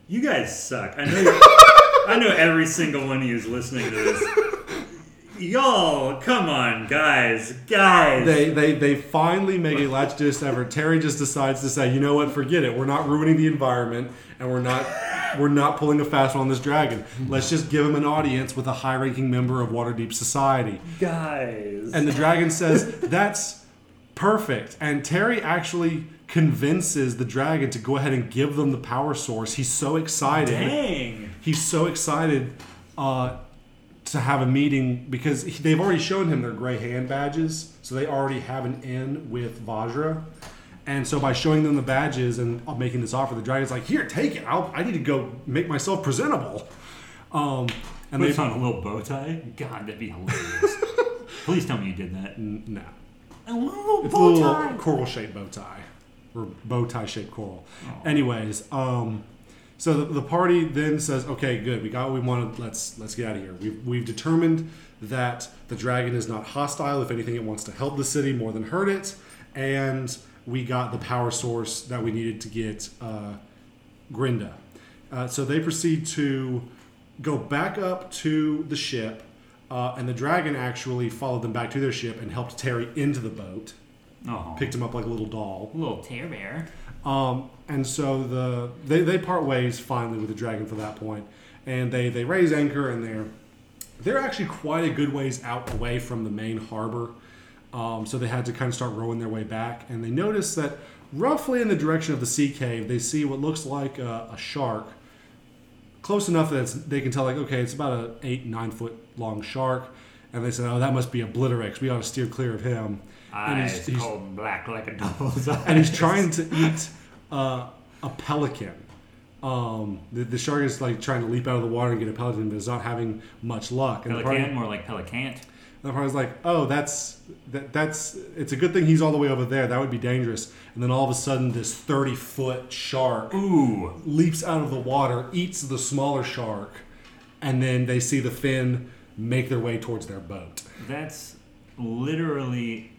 You guys suck. I know you're, I know every single one of you is listening to this. Y'all, come on, guys. Guys. They they they finally make a last-ditch effort. Terry just decides to say, you know what, forget it. We're not ruining the environment, and we're not we're not pulling a fast one on this dragon. Let's just give him an audience with a high-ranking member of Waterdeep Society. Guys. And the dragon says, that's perfect. And Terry actually convinces the dragon to go ahead and give them the power source. He's so excited. Dang. He's so excited uh to have a meeting because they've already shown him their gray hand badges, so they already have an in with Vajra. And so by showing them the badges and making this offer, the dragon's like, here, take it. I'll, I need to go make myself presentable. Um, and they found a little bow tie. God, that'd be hilarious. Please tell me you did that. N- no. A little it's bow a little tie. Coral-shaped bow tie. Or bow tie-shaped coral. Oh. Anyways, um... So the, the party then says, okay, good, we got what we wanted, let's let's get out of here. We've, we've determined that the dragon is not hostile. If anything, it wants to help the city more than hurt it. And we got the power source that we needed to get uh, Grinda. Uh, so they proceed to go back up to the ship, uh, and the dragon actually followed them back to their ship and helped Terry into the boat. Oh. Picked him up like a little doll. A little Terry bear. Um, and so the they, they part ways finally with the dragon for that point, and they, they raise anchor, and they're they're actually quite a good ways out away from the main harbor, um, so they had to kind of start rowing their way back, and they notice that roughly in the direction of the sea cave, they see what looks like a, a shark, close enough that it's, they can tell like, okay, it's about an eight nine foot long shark, and they said, oh, that must be Oblitatrix. We ought to steer clear of him. Eyes he's, he's, cold black like a doll's eyes. And he's trying to eat uh, a pelican. Um, the, the shark is like trying to leap out of the water and get a pelican, but it's not having much luck. And pelican, the party, more like pelicant. The part was like, oh, that's that, that's. It's a good thing he's all the way over there. That would be dangerous. And then all of a sudden, this thirty-foot shark Ooh. leaps out of the water, eats the smaller shark, and then they see the fin make their way towards their boat. That's literally.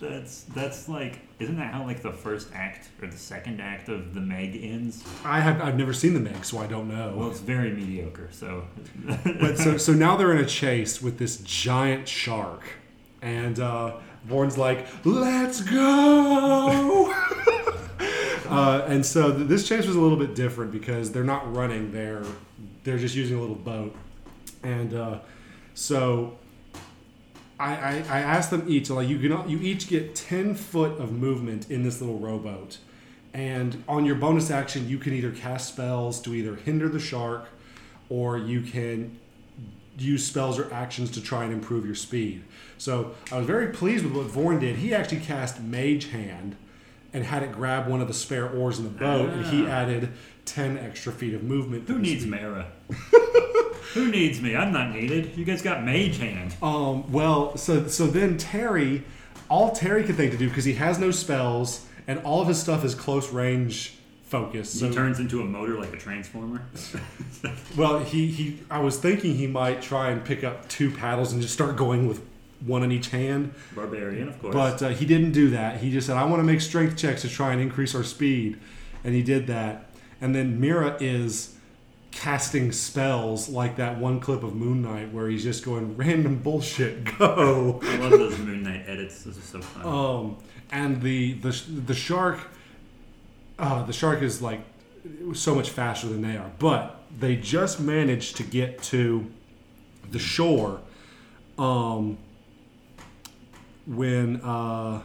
that's that's like, isn't that how like the first act or the second act of the Meg ends? I have I've never seen the Meg, so I don't know. Well, it's very mediocre. So, but so so now they're in a chase with this giant shark, and uh, Vorn's like, "Let's go!" uh, and so th- this chase was a little bit different because they're not running; they're they're just using a little boat, and uh, so. I, I asked them each, like, you can, you each get ten foot of movement in this little rowboat. And on your bonus action, you can either cast spells to either hinder the shark, or you can use spells or actions to try and improve your speed. So I was very pleased with what Vorn did. He actually cast Mage Hand and had it grab one of the spare oars in the boat, ah. and he added ten extra feet of movement. Who needs Mara? Who needs me? I'm not needed. You guys got mage hand. Um. Well, so so then Terry, all Terry could think to do, because he has no spells and all of his stuff is close range focused. So he turns into a motor like a transformer. Well, he, he I was thinking he might try and pick up two paddles and just start going with one in each hand. Barbarian, of course. But uh, he didn't do that. He just said, I want to make strength checks to try and increase our speed. And he did that. And then Mira is casting spells like that one clip of Moon Knight where he's just going, random bullshit, go. I love those Moon Knight edits. This is so fun. Um, and the, the, the shark... Uh, the shark is like so much faster than they are. But they just managed to get to the shore um, when uh,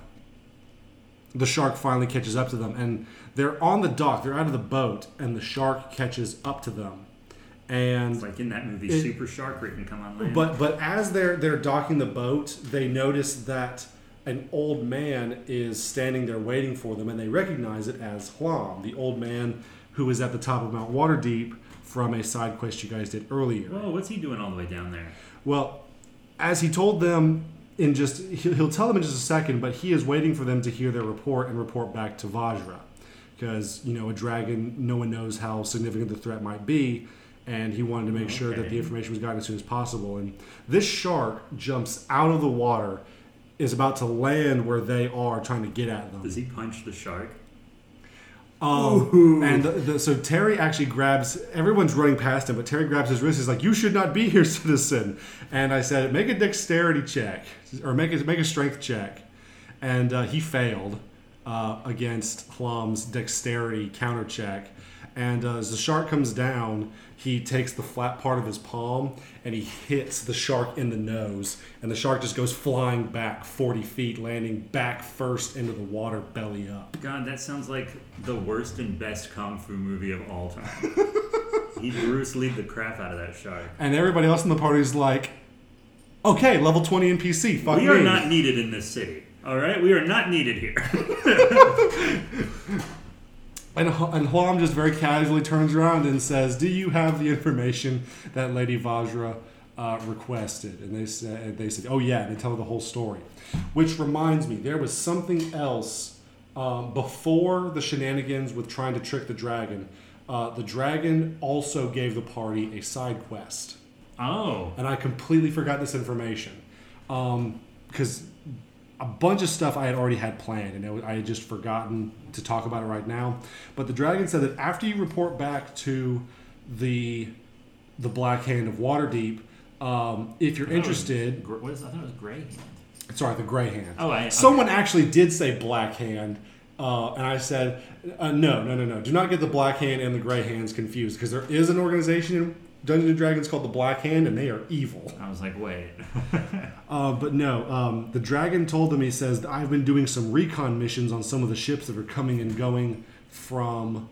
the shark finally catches up to them. And they're on the dock. They're out of the boat. And the shark catches up to them. And it's like in that movie, it, Super Shark, where it can come on land. But, but as they're, they're docking the boat, they notice that an old man is standing there waiting for them, and they recognize it as Hlaam, the old man who is at the top of Mount Waterdeep from a side quest you guys did earlier. Whoa, what's he doing all the way down there? Well, as he told them in just... He'll tell them in just a second, but he is waiting for them to hear their report and report back to Vajra. Because, you know, a dragon, no one knows how significant the threat might be, and he wanted to make okay. sure that the information was gotten as soon as possible. And this shark jumps out of the water, is about to land where they are, trying to get at them. Does he punch the shark? Um, and the, the, so Terry actually grabs... Everyone's running past him, but Terry grabs his wrist. He's like, you should not be here, citizen. And I said, make a dexterity check. Or make a, make a strength check. And uh, he failed uh, against Hlaam's dexterity counter check. And uh, as the shark comes down, he takes the flat part of his palm and he hits the shark in the nose. And the shark just goes flying back forty feet, landing back first into the water, belly up. God, that sounds like the worst and best kung fu movie of all time. He Bruce Lee'd the crap out of that shark. And everybody else in the party is like, okay, level twenty N P C, fuck me. We are not needed in this city, all right? We are not needed here. And, and Hlaam just very casually turns around and says, do you have the information that Lady Vajra uh, requested? And they said, they said, oh yeah, and they tell her the whole story. Which reminds me, there was something else um, before the shenanigans with trying to trick the dragon. Uh, the dragon also gave the party a side quest. Oh. And I completely forgot this information. Um, because a bunch of stuff I had already had planned, and it was, I had just forgotten to talk about it right now. But the dragon said that after you report back to the the Black Hand of Waterdeep, um, if you're interested... Was, what is, I thought it was Gray Hand. Sorry, the Gray Hand. Oh, I, Someone okay. actually did say Black Hand, uh, and I said, uh, no, no, no, no. Do not get the Black Hand and the Gray Hands confused, because there is an organization in Dungeons and Dragons called the Black Hand, and they are evil. I was like, wait. uh, but no, um, the dragon told them, he says, I've been doing some recon missions on some of the ships that are coming and going from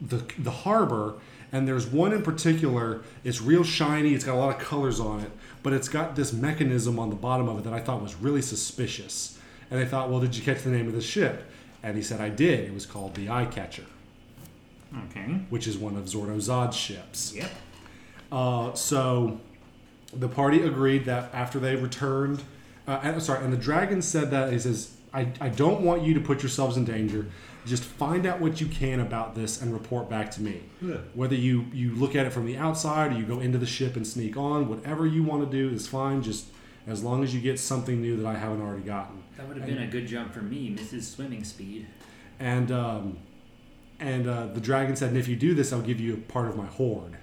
the the harbor, and there's one in particular, it's real shiny, it's got a lot of colors on it, but it's got this mechanism on the bottom of it that I thought was really suspicious. And they thought, well, did you catch the name of the ship? And he said, I did. It was called the Eye Catcher. Okay. Which is one of Zordo Zad's ships. Yep. Uh, so the party agreed that after they returned... Uh, and, sorry, and the dragon said that, he says, I, I don't want you to put yourselves in danger. Just find out what you can about this and report back to me. Yeah. Whether you, you look at it from the outside or you go into the ship and sneak on, whatever you want to do is fine, just as long as you get something new that I haven't already gotten. That would have and, been a good jump for me, Missus Swimming Speed. And... Um, And uh, the dragon said, and if you do this, I'll give you a part of my hoard.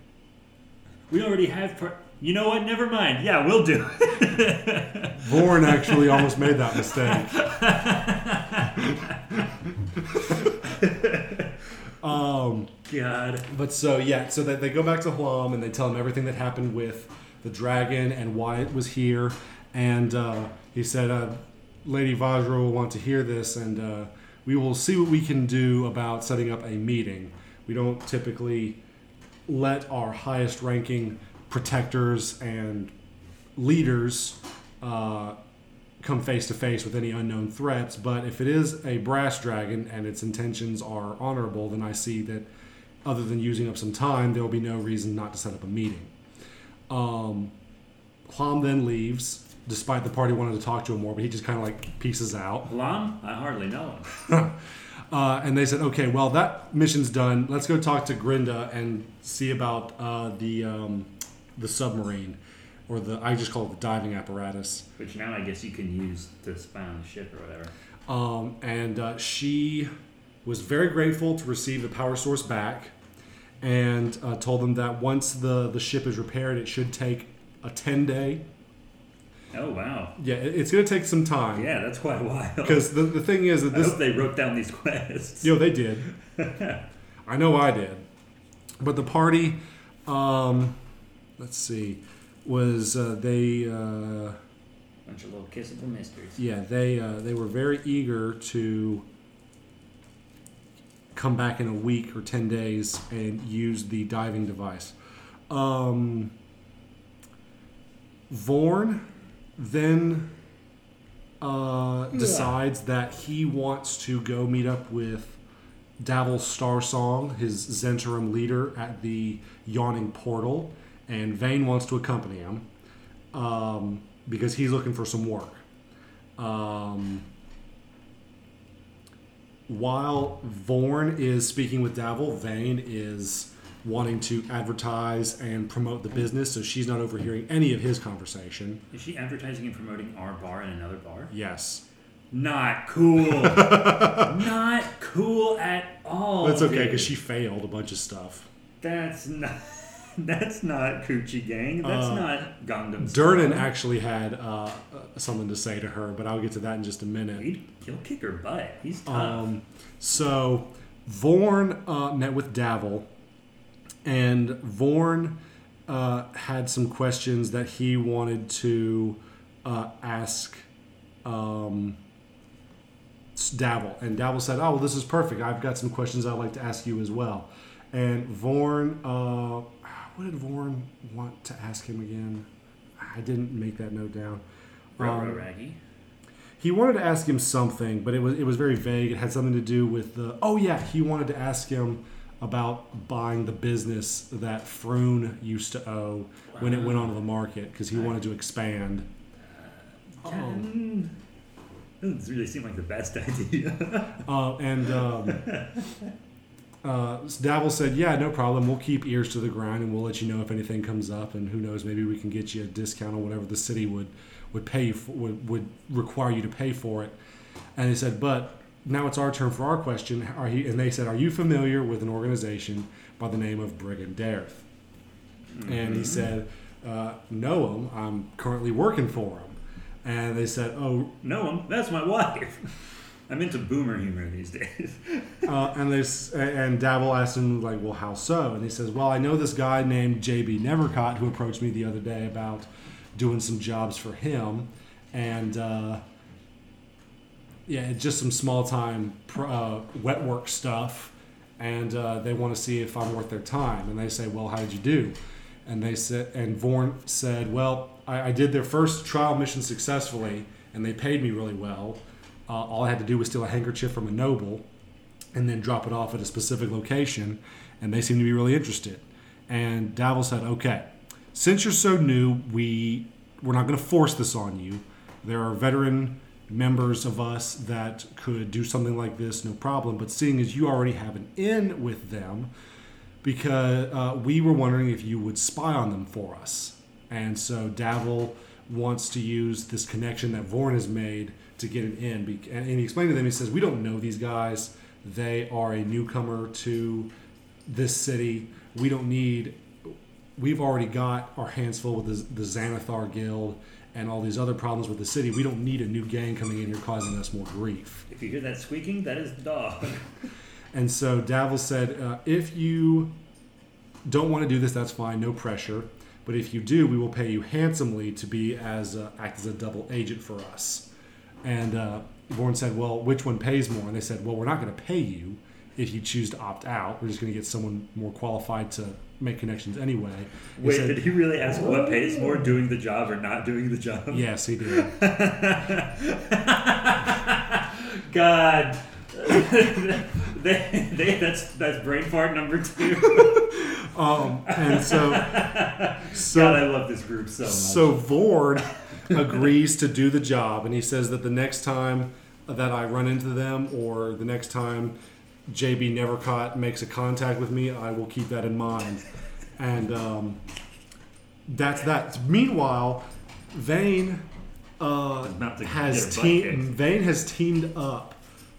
We already have part... You know what? Never mind. Yeah, we'll do it. Lauren actually almost made that mistake. um, God. But so, yeah. So they, they go back to Hlaam, and they tell him everything that happened with the dragon and why it was here. And uh, he said, uh, Lady Vajra will want to hear this, and... Uh, We will see what we can do about setting up a meeting. We don't typically let our highest-ranking protectors and leaders uh, come face-to-face with any unknown threats, but if it is a brass dragon and its intentions are honorable, then I see that other than using up some time, there will be no reason not to set up a meeting. Um, Hlaam then leaves, despite the party wanting to talk to him more, but he just kind of like pieces out. Hlaam? I hardly know him. uh, and they said, okay, well, that mission's done. Let's go talk to Grinda and see about uh, the um, the submarine, or the I just call it the diving apparatus. Which now I guess you can use to spy on the ship or whatever. Um, and uh, she was very grateful to receive the power source back, and uh, told them that once the, the ship is repaired, it should take a ten-day. Oh, wow. Yeah, it, it's going to take some time. Yeah, that's quite a while. Because the, the thing is that this... I hope they wrote down these quests. You know, they did. I know I did. But the party, um, let's see, was uh, they... Uh, bunch of little kissable mysteries. Yeah, they uh, they were very eager to come back in a week or ten days and use the diving device. Um, Vorn then uh, yeah. decides that he wants to go meet up with Davil Starsong, his Zhentarim leader, at the Yawning Portal, and Vayne wants to accompany him. Um... Because he's looking for some work. Um, while Vorn is speaking with Davil, Vayne is wanting to advertise and promote the business, so she's not overhearing any of his conversation. Is she advertising and promoting our bar in another bar? Yes. Not cool. Not cool at all. That's okay, because she failed a bunch of stuff. That's not... That's not Coochie Gang. That's uh, not Gangnam Style. Durnan actually had uh, something to say to her, but I'll get to that in just a minute. He'd, he'll kick her butt. He's tough. Um, so Vorn uh, met with Davil, and Vorn uh, had some questions that he wanted to uh, ask um, Davil. And Davil said, oh, well, this is perfect. I've got some questions I'd like to ask you as well. And Vorn... Uh, What did Vorn want to ask him again? I didn't make that note down. Um, Raggy. He wanted to ask him something, but it was it was very vague. It had something to do with the... Oh, yeah. He wanted to ask him about buying the business that Frewn used to owe wow. when it went onto the market, because he I, wanted to expand. Uh, um, doesn't really seem like the best idea. uh, and... Um, Uh, Davil said, yeah, no problem. We'll keep ears to the ground and we'll let you know if anything comes up, and who knows, maybe we can get you a discount on whatever the city would would pay for, would, would require you to pay for it. And they said, but now it's our turn for our question. Are he, and they said, are you familiar with an organization by the name of Brigand Dareth? Mm-hmm. And he said, uh, know him. I'm currently working for him. And they said, oh. Know him? That's my wife. I'm into boomer humor these days. uh, and they and Davil asked him, like, well, how so? And he says, well, I know this guy named J B. Nevercott who approached me the other day about doing some jobs for him. And, uh, yeah, just some small-time uh, wet work stuff. And uh, they want to see if I'm worth their time. And they say, well, how did you do? And, they said, and Vorn said, well, I, I did their first trial mission successfully, and they paid me really well. Uh, all I had to do was steal a handkerchief from a noble and then drop it off at a specific location, and they seemed to be really interested. And Davil said, okay, since you're so new, we, we're not going to force this on you. There are veteran members of us that could do something like this, no problem. But seeing as you already have an in with them, because uh, we were wondering if you would spy on them for us. And so Davil wants to use this connection that Vorn has made to get an in. And he explained to them, he says, we don't know these guys. They are a newcomer to this city. We don't need... We've already got our hands full with the, the Xanathar Guild and all these other problems with the city. We don't need a new gang coming in here causing us more grief. If you hear that squeaking, that is the dog. And so Davil said, uh, if you don't want to do this, that's fine. No pressure. But if you do, we will pay you handsomely to be as uh, act as a double agent for us. And uh, Vorn said, well, which one pays more? And they said, well, we're not going to pay you if you choose to opt out. We're just going to get someone more qualified to make connections anyway. He Wait, said, did he really ask Whoa. What pays more, doing the job or not doing the job? Yes, he did. God. they, they, that's, that's brain fart number two. Um, and so, so God, I love this group so much. So Vord agrees to do the job, and he says that the next time that I run into them, or the next time J B. Nevercott makes a contact with me, I will keep that in mind. And um, that's that. Meanwhile, Vayne uh, has team. Vayne has teamed up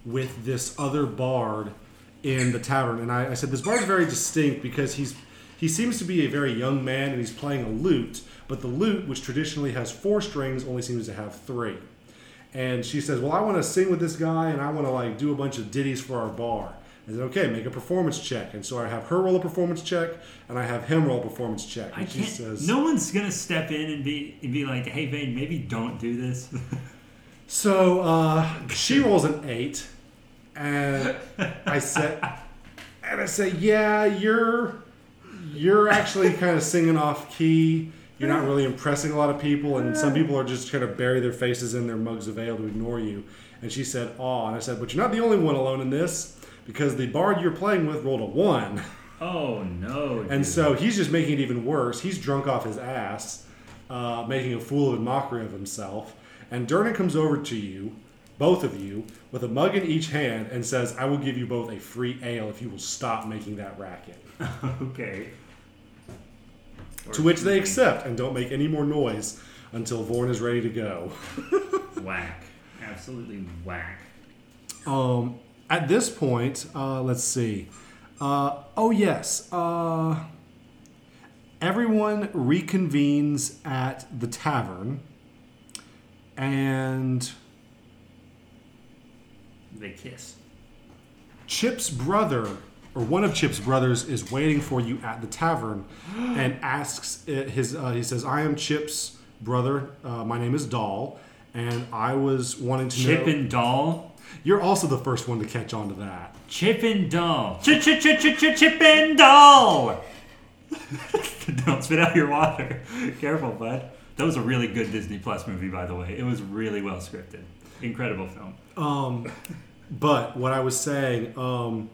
with this other bard in the tavern, and I, I said this bard is very distinct because he's he seems to be a very young man, and he's playing a lute, but the lute, which traditionally has four strings, only seems to have three. And she says, well, I want to sing with this guy, and I want to like do a bunch of ditties for our bar. I said, okay, make a performance check. And so I have her roll a performance check, and I have him roll a performance check. And I she says, no one's going to step in and be and be like, hey, Vayne, maybe don't do this. So uh, she rolls an eight, and I said, and I said, yeah, you're you're actually kind of singing off key. You're not really impressing a lot of people, and some people are just kind of bury their faces in their mugs of ale to ignore you. And she said, aw. And I said, but you're not the only one alone in this, because the bard you're playing with rolled a one. Oh, no. Dude. And so he's just making it even worse. He's drunk off his ass, uh, making a fool and mockery of himself. And Durnan comes over to you, both of you, with a mug in each hand and says, I will give you both a free ale if you will stop making that racket. Okay. To which they accept and don't make any more noise until Vorn is ready to go. Whack. Absolutely whack. Um, at this point, uh, let's see. Uh, oh, yes. Uh, everyone reconvenes at the tavern. And they kiss. Chip's brother... or one of Chip's brothers is waiting for you at the tavern and asks his, uh, he says, I am Chip's brother. Uh, my name is Dahl, and I was wanting to Chip know... Chip and Dahl? You're also the first one to catch on to that. Chip and Dahl. Chip, Chip, Chip, Chip, Chip, Chip and Dahl! Don't spit out your water. Careful, bud. That was a really good Disney Plus movie, by the way. It was really well scripted. Incredible film. Um, But what I was saying... um.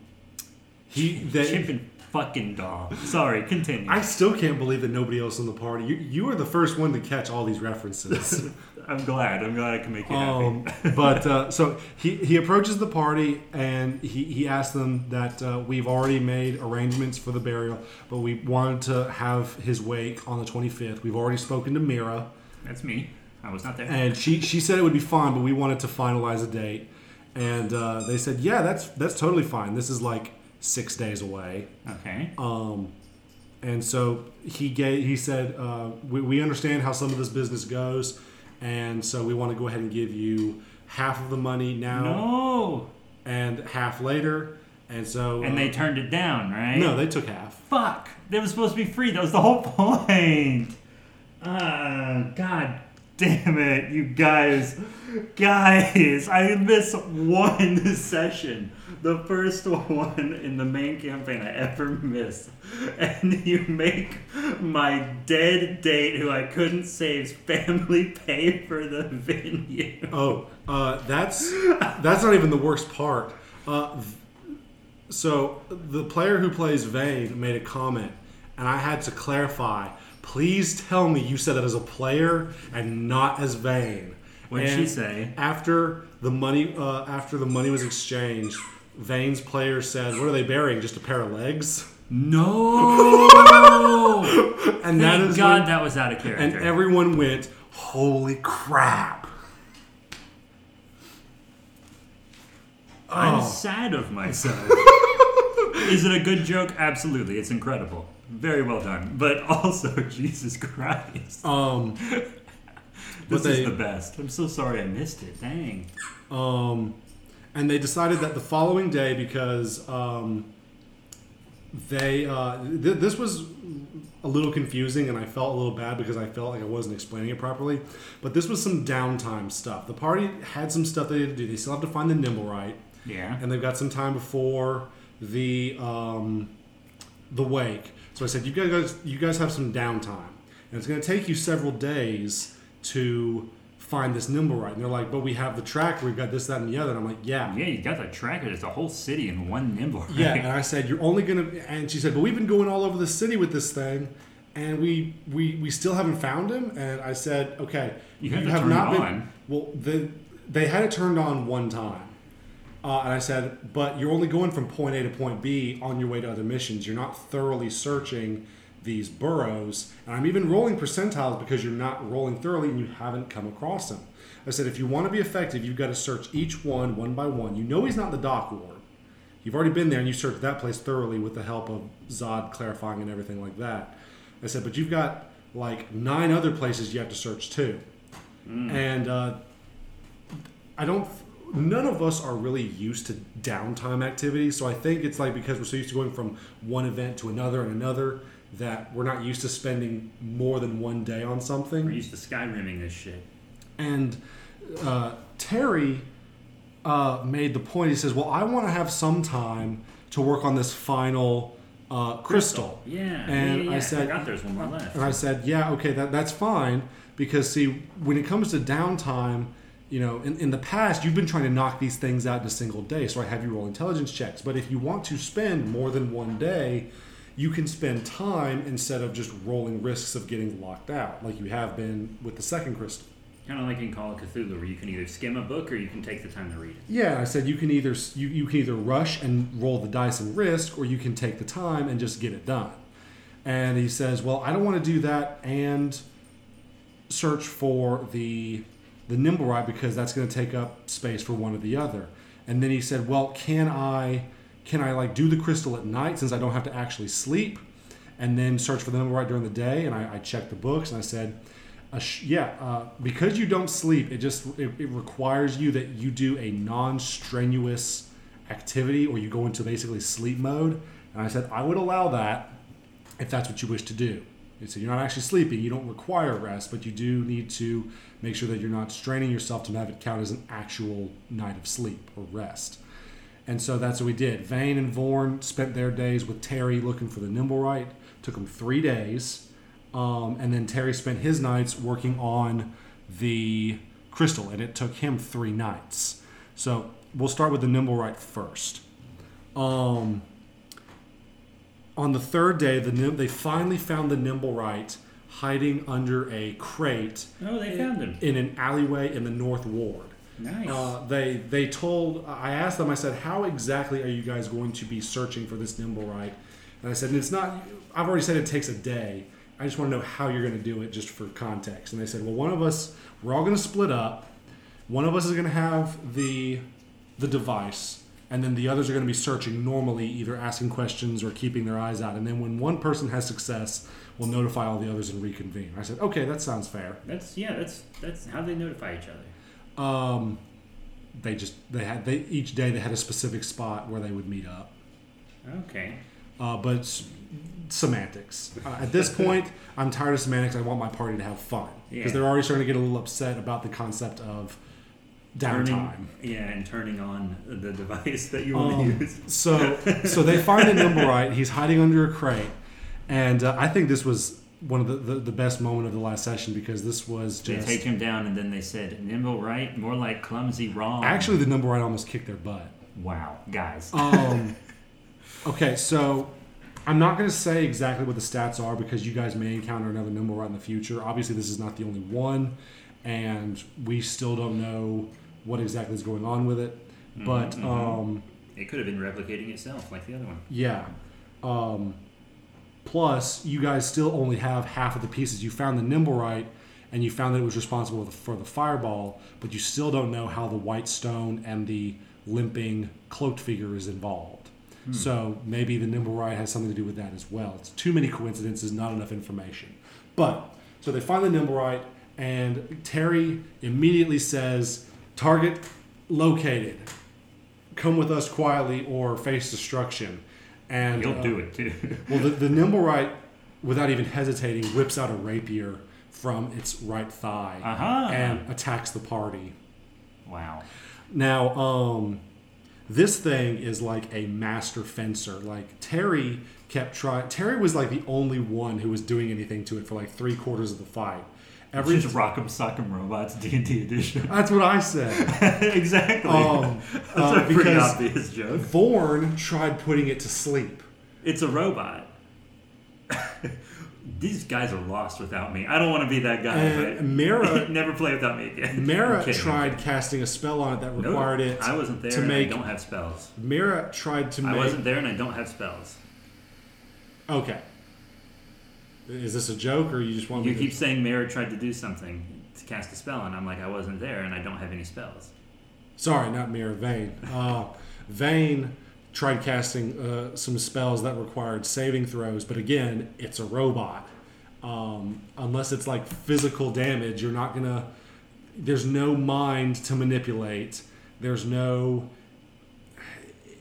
He, they, Chip and fucking Dog. Sorry, continue. I still can't believe that nobody else in the party. You, you are the first one to catch all these references. I'm glad. I'm glad I can make you um, happy. But uh, so he, he approaches the party, and he, he asks them that uh, we've already made arrangements for the burial, but we wanted to have his wake on the twenty-fifth. We've already spoken to Mira. That's me. I was not there. And she, she said it would be fine, but we wanted to finalize a date. And uh, they said, yeah, that's that's totally fine. This is like... six days away. Okay. Um, and so he gave, he said, uh, we, we understand how some of this business goes, and so we want to go ahead and give you half of the money now. No. And half later. And so... And uh, they turned it down, right? No, they took half. Fuck! They were supposed to be free. That was the whole point. Uh, God damn it, you guys. Guys, I missed one session. The first one in the main campaign I ever missed. And you make my dead date, who I couldn't save's family pay for the venue. Oh, uh, that's that's not even the worst part. Uh, so the player who plays Vayne made a comment, and I had to clarify. Please tell me you said that as a player and not as Vayne. What did she say? After the money, uh, after the money was exchanged. Vayne's player said, what are they burying? Just a pair of legs? No! And that Thank is God when, that was out of character. And everyone went, holy crap. I'm oh. sad of myself. Is it a good joke? Absolutely. It's incredible. Very well done. But also, Jesus Christ. Um, this they, is the best. I'm so sorry I missed it. Dang. Um... And they decided that the following day, because um, they uh, th- this was a little confusing, and I felt a little bad because I felt like I wasn't explaining it properly. But this was some downtime stuff. The party had some stuff they had to do. They still have to find the Nimblewright. Yeah. And they've got some time before the um, the wake. So I said, you guys, you guys have some downtime, and it's going to take you several days to find this nimble right. And they're like, but we have the tracker. We've got this, that, and the other. And I'm like, yeah. Yeah, you got the tracker. There's a whole city in one nimble right. Yeah, and I said, you're only going to... And she said, but we've been going all over the city with this thing. And we we, we still haven't found him. And I said, okay. You, you have, to have turn not it on. Been... Well, the, they had it turned on one time. Uh, and I said, but you're only going from point A to point B on your way to other missions. You're not thoroughly searching these burrows. And I'm even rolling percentiles because you're not rolling thoroughly and you haven't come across them. I said, if you want to be effective, you've got to search each one, one by one. You know he's not the dock ward. You've already been there and you searched that place thoroughly with the help of Zod clarifying and everything like that. I said, but you've got like nine other places you have to search too. Mm. And uh, I don't... None of us are really used to downtime activities, so I think it's like because we're so used to going from one event to another and another that we're not used to spending more than one day on something. We're used to Skyrimming this shit. And uh, Terry uh, made the point. He says, well, I want to have some time to work on this final uh, crystal. crystal. Yeah, and yeah, yeah. I said, I forgot there's one more left. And I said, yeah, okay, that, that's fine because, see, when it comes to downtime... You know, in, in the past, you've been trying to knock these things out in a single day, so I have you roll intelligence checks. But if you want to spend more than one day, you can spend time instead of just rolling risks of getting locked out, like you have been with the second crystal. Kind of like in Call of Cthulhu, where you can either skim a book or you can take the time to read it. Yeah, I said you can either you, you can either rush and roll the dice and risk, or you can take the time and just get it done. And he says, well, I don't want to do that and search for the... the nimble ride because that's going to take up space for one or the other. And then he said, well, can I can I like do the crystal at night since I don't have to actually sleep and then search for the nimble ride during the day? And I, I checked the books and I said, uh, sh- yeah, uh, because you don't sleep, it just it, it requires you that you do a non-strenuous activity or you go into basically sleep mode. And I said, I would allow that if that's what you wish to do. So you're not actually sleeping. You don't require rest, but you do need to make sure that you're not straining yourself to have it count as an actual night of sleep or rest. And so that's what we did. Vane and Vorn spent their days with Terry looking for the nimble right. Took them three days. Um, and then Terry spent his nights working on the crystal, and it took him three nights. So we'll start with the nimble right first. Um... On the third day, the nim- they finally found the Nimblewright hiding under a crate. Oh, they in, found him. In an alleyway in the North Ward. Nice. Uh, they they told, I asked them, I said, how exactly are you guys going to be searching for this Nimblewright? And I said, and it's not, I've already said it takes a day. I just want to know how you're going to do it just for context. And they said, well, one of us, we're all going to split up. One of us is going to have the the device. And then the others are going to be searching normally, either asking questions or keeping their eyes out. And then when one person has success, we'll notify all the others and reconvene. I said, okay, that sounds fair. That's yeah, that's that's how they notify each other. Um, they just they had they each day they had a specific spot where they would meet up. Okay. Uh, but s- semantics. Uh, at this point, I'm tired of semantics. I want my party to have fun because yeah. they're already starting to get a little upset about the concept of. Downtime. Turning, yeah, and turning on the device that you want um, to use. so so they find the Nimblewright. He's hiding under a crate. And uh, I think this was one of the, the, the best moment of the last session because this was just... They take him down and then they said, Nimblewright, more like clumsy wrong. Actually, the Nimblewright almost kicked their butt. Wow, guys. um. Okay, so I'm not going to say exactly what the stats are because you guys may encounter another Nimblewright in the future. Obviously, this is not the only one. And we still don't know... what exactly is going on with it, but mm-hmm. um, it could have been replicating itself like the other one. Yeah. Um, plus, you guys still only have half of the pieces. You found the Nimblewright, and you found that it was responsible for the fireball, but you still don't know how the white stone and the limping cloaked figure is involved. Hmm. So maybe the Nimblewright has something to do with that as well. It's too many coincidences, not enough information. But so they find the Nimblewright, and Terry immediately says. Target located. Come with us quietly or face destruction. And you'll uh, do it too. Well, the, the Nimblewright, without even hesitating, whips out a rapier from its right thigh uh-huh. and attacks the party. Wow. Now, um, this thing is like a master fencer. Like Terry kept trying. Terry was like the only one who was doing anything to it for like three quarters of the fight. Every it's just Rock'em Sock'em Robots D and D edition. That's what I said. Exactly. Um, That's uh, a pretty obvious joke. Vorn tried putting it to sleep. It's a robot. These guys are lost without me. I don't want to be that guy. And but Mera never play without me again. Mera tried casting a spell on it that required nope, it. I wasn't there. To and make, I don't have spells. Mera tried to. I make... I wasn't there, and I don't have spells. Okay. Is this a joke, or you just want me to... You keep saying Mera tried to do something to cast a spell, and I'm like, I wasn't there, and I don't have any spells. Sorry, not Mera. Vayne. Uh, Vayne tried casting uh, some spells that required saving throws, but again, it's a robot. Um, unless it's like physical damage, you're not going to... There's no mind to manipulate. There's no...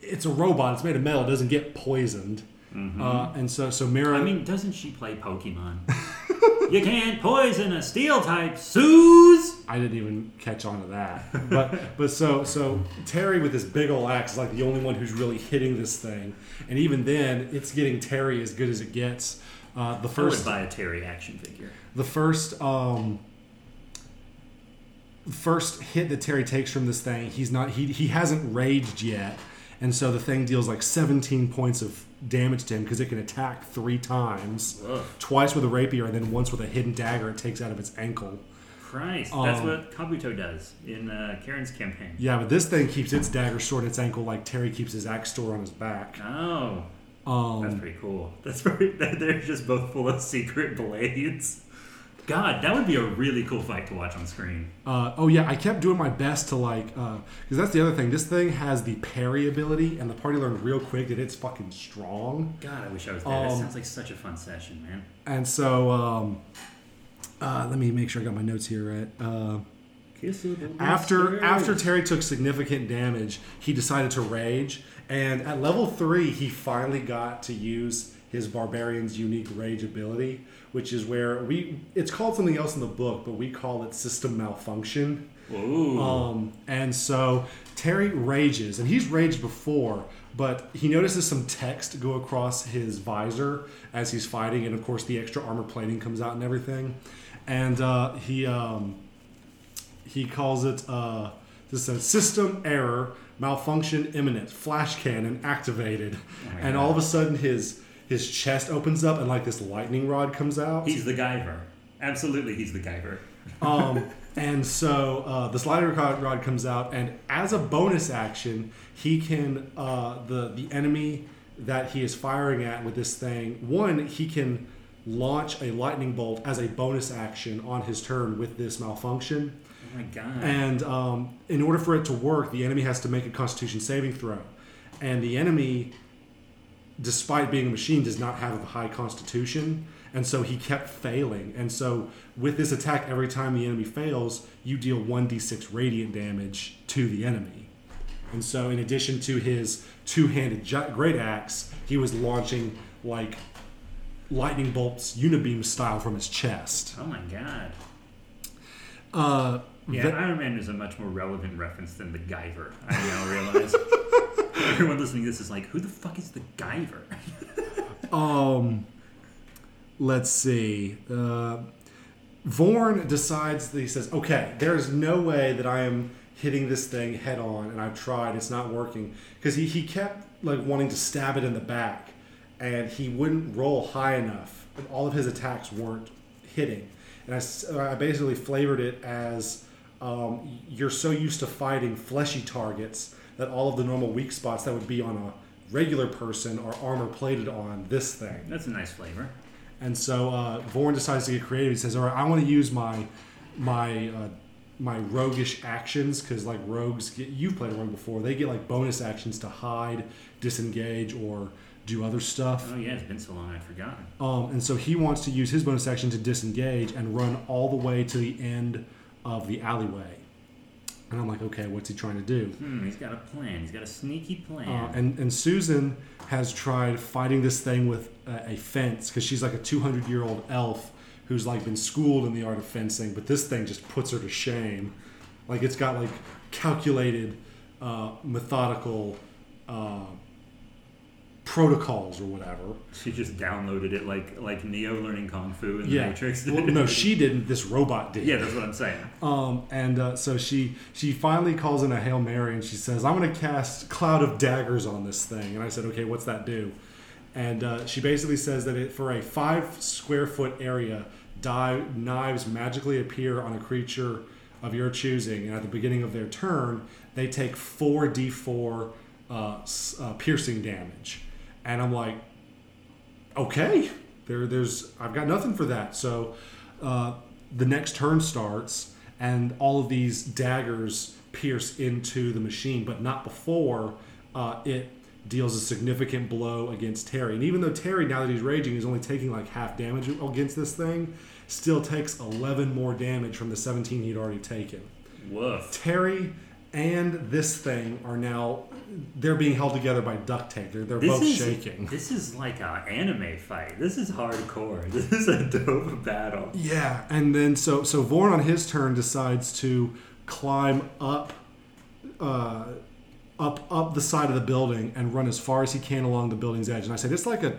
It's a robot. It's made of metal. It doesn't get poisoned. Mm-hmm. Uh, and so, so Mera... I mean, doesn't she play Pokemon? You can't poison a steel type, Suze! I didn't even catch on to that. But but so so Terry with his big ol' axe is like the only one who's really hitting this thing. And even then, it's getting Terry as good as it gets. Uh, the first, I would buy a Terry action figure. The first, um, first hit that Terry takes from this thing, he's not he he hasn't raged yet. And so the thing deals like seventeen points of damage to him because it can attack three times. Whoa. Twice with a rapier and then once with a hidden dagger it takes out of its ankle. Christ, um, that's what Kabuto does in uh, Karen's campaign. Yeah, but this thing keeps its dagger short at its ankle like Terry keeps his axe store on his back. Oh, um, that's pretty cool. That's very, they're just both full of secret blades. God, that would be a really cool fight to watch on screen. Uh, oh yeah, I kept doing my best to like, because uh, that's the other thing. This thing has the parry ability, and the party learned real quick that it's fucking strong. God, I wish I was there. Um, that sounds like such a fun session, man. And so, um, uh, let me make sure I got my notes here right. Uh, after after Terry took significant damage, he decided to rage, and at level three, he finally got to use his Barbarian's unique rage ability, which is where we... It's called something else in the book, but we call it system malfunction. Ooh. Um, and so Terry rages, and he's raged before, but he notices some text go across his visor as he's fighting, and of course the extra armor plating comes out and everything. And uh, he um, he calls it... Uh, this is a system error, malfunction imminent, flash cannon activated. Oh my and God. All of a sudden his... His chest opens up and like this lightning rod comes out. He's the Guyver. Absolutely, he's the Guyver. um, and so uh, this lightning rod comes out, and as a bonus action, he can uh, the the enemy that he is firing at with this thing. One, he can launch a lightning bolt as a bonus action on his turn with this malfunction. Oh my God! And um, in order for it to work, the enemy has to make a Constitution saving throw, and the enemy, despite being a machine, does not have a high constitution, and so he kept failing. And so with this attack, every time the enemy fails, you deal one d six radiant damage to the enemy. And so in addition to his two-handed great axe, he was launching like lightning bolts unibeam style from his chest. Oh my God. Uh, yeah, the- Iron Man is a much more relevant reference than the Guyver, I now realize. Everyone listening to this is like, who the fuck is the Guyver? um, let's see. Uh, Vorn decides that he says, okay, there is no way that I am hitting this thing head on, and I've tried, it's not working. Because he, he kept like wanting to stab it in the back, and he wouldn't roll high enough, and all of his attacks weren't hitting. And I, I basically flavored it as um, you're so used to fighting fleshy targets that all of the normal weak spots that would be on a regular person are armor-plated on this thing. That's a nice flavor. And so uh, Vorn decides to get creative. He says, all right, I want to use my my uh, my roguish actions, because like rogues, get, you've played a rogue before, they get like bonus actions to hide, disengage, or do other stuff. Oh yeah, it's been so long I've forgotten. Um, and so he wants to use his bonus action to disengage and run all the way to the end of the alleyway. And I'm like, okay, what's he trying to do? Hmm, he's got a plan. He's got a sneaky plan. Uh, and, and Susan has tried fighting this thing with a, a fence, because she's like a two hundred year old elf who's like been schooled in the art of fencing, but this thing just puts her to shame. Like it's got like calculated, uh, methodical, uh, protocols or whatever. She just downloaded it like like Neo learning Kung Fu in the yeah. Matrix. Well, no, she didn't. This robot did. Yeah, that's what I'm saying. Um, and uh, so she she finally calls in a Hail Mary and she says, I'm going to cast Cloud of Daggers on this thing. And I said, okay, what's that do? And uh, she basically says that it, for a five square foot area, die, knives magically appear on a creature of your choosing. And at the beginning of their turn, they take four d four Uh, uh, piercing damage. And I'm like, okay, there, there's, I've got nothing for that. So uh, the next turn starts, and all of these daggers pierce into the machine, but not before uh, it deals a significant blow against Terry. And even though Terry, now that he's raging, is only taking like half damage against this thing, still takes eleven more damage from the seventeen he'd already taken. Woof. Terry and this thing are now, they're being held together by duct tape. They're, they're both is, shaking. This is like an anime fight. This is hardcore. This is a dope battle. Yeah, and then so so Vorn on his turn decides to climb up, uh, up up the side of the building and run as far as he can along the building's edge. And I said, it's like a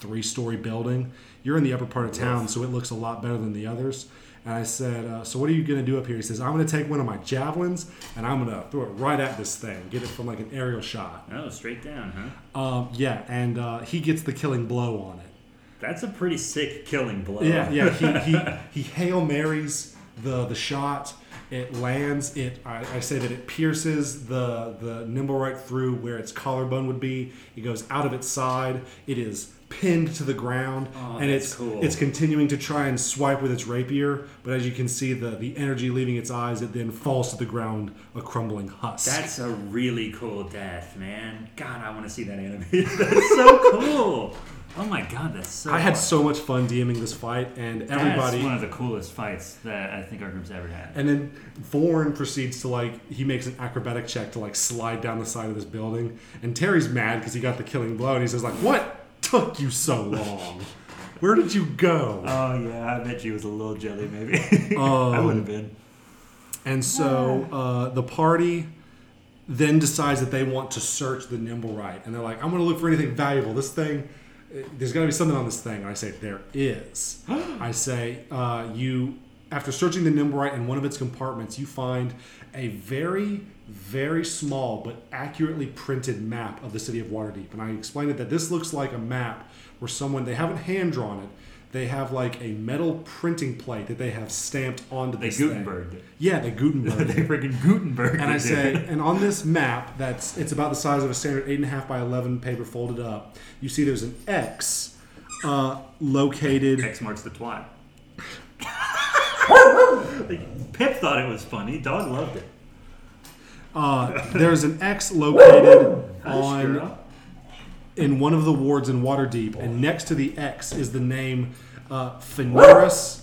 three-story building. You're in the upper part of town, yes. so it looks a lot better than the others. And I said, uh, so what are you going to do up here? He says, I'm going to take one of my javelins, and I'm going to throw it right at this thing. Get it from like an aerial shot. Oh, straight down, huh? Um, yeah, and uh, he gets the killing blow on it. That's a pretty sick killing blow. Yeah, yeah. He he, he Hail Marys the, the shot. It lands. It. I, I say that it pierces the, the nimble right through where its collarbone would be. It goes out of its side. It is pinned to the ground, oh, and it's cool. It's continuing to try and swipe with its rapier, but as you can see the, the energy leaving its eyes, it then falls to the ground, a crumbling husk. That's a really cool death, man. God, I want to see that anime. That's so cool. Oh my god, that's so I had awesome. So much fun DMing this fight, and everybody... That's one of the coolest fights that I think our group's ever had. And then Vorn proceeds to, like, he makes an acrobatic check to, like, slide down the side of this building, and Terry's mad because he got the killing blow, and he says, like, what took you so long? Where did you go? Oh, yeah, I bet she was a little jelly, maybe. um, I would have been. And so uh, the party then decides that they want to search the Nimblewright, and they're like, I'm going to look for anything valuable. This thing... There's got to be something on this thing. And I say, there is. I say, uh, you, after searching the Nimbrite in one of its compartments, you find a very, very small but accurately printed map of the city of Waterdeep. And I explained it that this looks like a map where someone, they haven't hand-drawn it. They have like a metal printing plate that they have stamped onto this thing. They Gutenberged it. Yeah, they Gutenberged it. They freaking Gutenberged it. And I say, and on this map, that's it's about the size of a standard eight and a half by eleven paper folded up, you see there's an X uh, located... X marks the twat. Pip thought it was funny. Dog loved it. Uh, there's an X located on... in one of the wards in Waterdeep, and next to the X is the name uh, Feniris...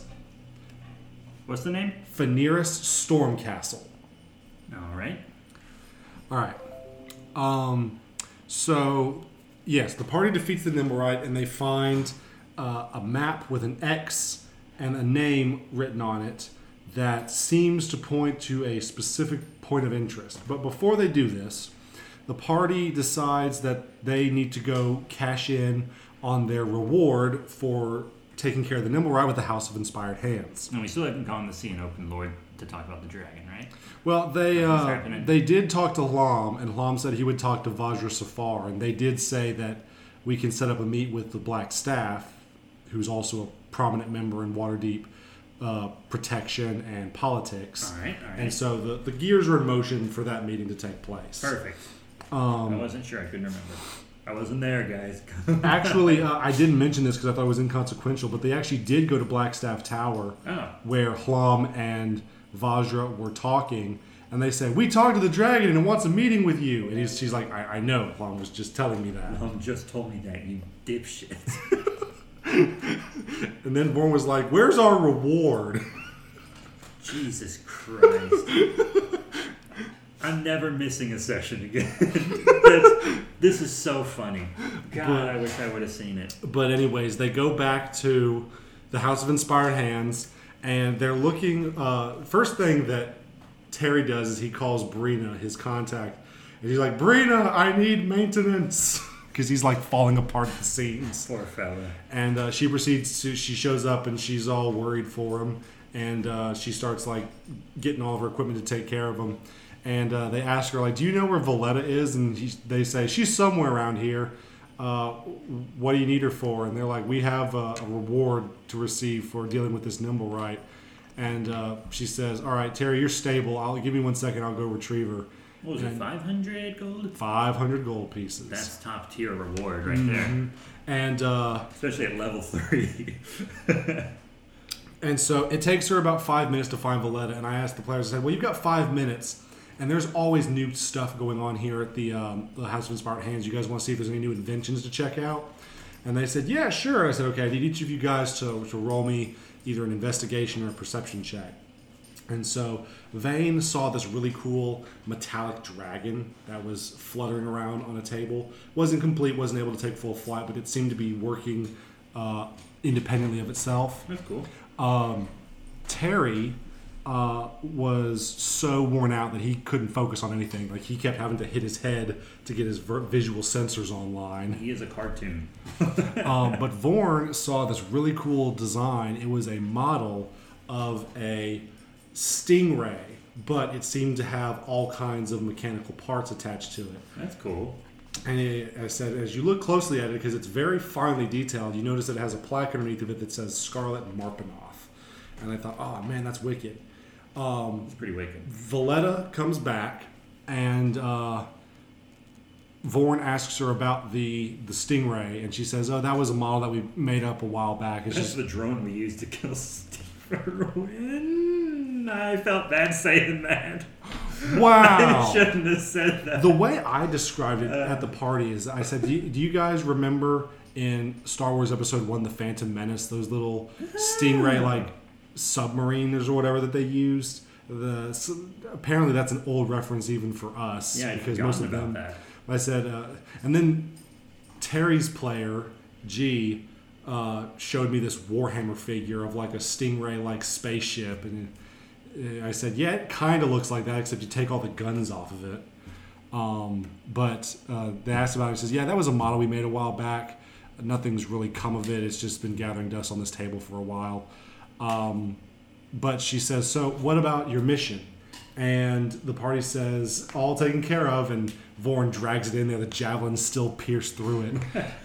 What's the name? Feniris Stormcastle. All right. All right. Um, so, yes, the party defeats the Nimbrite, and they find uh, a map with an X and a name written on it that seems to point to a specific point of interest. But before they do this... The party decides that they need to go cash in on their reward for taking care of the Nimblewright with the House of Inspired Hands. And we still haven't gone to see an open lord to talk about the dragon, right? Well, they uh, they did talk to Hlaam, and Hlaam said he would talk to Vajra Safahr, and they did say that we can set up a meet with the Blackstaff, who's also a prominent member in Waterdeep uh, protection and politics. All right, all right. And so the, the gears are in motion for that meeting to take place. Perfect. Um, I wasn't sure. I couldn't remember. I wasn't there, guys. Actually, uh, I didn't mention this because I thought it was inconsequential, but they actually did go to Blackstaff Tower oh. where Hlaam and Vajra were talking, and they said, we talked to the dragon and it wants a meeting with you. And he's, she's like, I, I know. Hlaam was just telling me that. Hlaam just told me that, you dipshit. And then Vorn was like, where's our reward? Jesus Christ. I'm never missing a session again. That's, this is so funny. God, but, I wish I would have seen it. But anyways, they go back to the House of Inspired Hands, and they're looking... Uh, first thing that Terry does is he calls Brina, his contact, and he's like, Brina, I need maintenance. because he's like falling apart at the seams. Poor fella. And uh, she proceeds to, she shows up and she's all worried for him. And uh, she starts like getting all of her equipment to take care of him. And uh, they ask her, like, do you know where Valletta is? And he, they say, she's somewhere around here. Uh, what do you need her for? And they're like, we have a, a reward to receive for dealing with this Nimblewright. And uh, she says, all right, Terry, you're stable. I'll give me one second. I'll go retrieve her. What was and it, five hundred gold? five hundred gold pieces. That's top tier reward right mm-hmm. there. And uh, especially at level three. And so it takes her about five minutes to find Valletta. And I asked the players, I said, well, you've got five minutes. And there's always new stuff going on here at the, um, the House of Inspired Hands. You guys want to see if there's any new inventions to check out? And they said, yeah, sure. I said, okay, I need each of you guys to, to roll me either an investigation or a perception check. And so Vane saw this really cool metallic dragon that was fluttering around on a table. Wasn't complete, wasn't able to take full flight, but it seemed to be working uh, independently of itself. That's cool. Um, Terry... Uh, was so worn out that he couldn't focus on anything. Like, he kept having to hit his head to get his ver- visual sensors online. He is a cartoon. um, but Vorn saw this really cool design. It was a model of a stingray, but it seemed to have all kinds of mechanical parts attached to it. That's cool. And it, I said, as you look closely at it, because it's very finely detailed, you notice that it has a plaque underneath of it that says Scarlet Marpanoff. And I thought, oh man, that's wicked. Um, it's pretty wicked. Valletta comes back, and uh, Vorn asks her about the, the stingray, and she says, "Oh, that was a model that we made up a while back." It's that's just the drone we used to kill Steven. I felt bad saying that. Wow! I shouldn't have said that. The way I described it uh, at the party is, I said, "Do you, do you guys remember in Star Wars Episode One, The Phantom Menace, those little stingray like?" submariners or whatever that they used. The so apparently that's an old reference even for us. Yeah, because most of them. That. I said, uh, and then Terry's player G uh, showed me this Warhammer figure of like a stingray-like spaceship, and I said, yeah, it kind of looks like that except you take all the guns off of it. Um, but uh, they asked about it. He says, yeah, that was a model we made a while back. Nothing's really come of it. It's just been gathering dust on this table for a while. Um, but she says, so what about your mission? And the party says, all taken care of. And Vorn drags it in there. The javelins still pierce through it.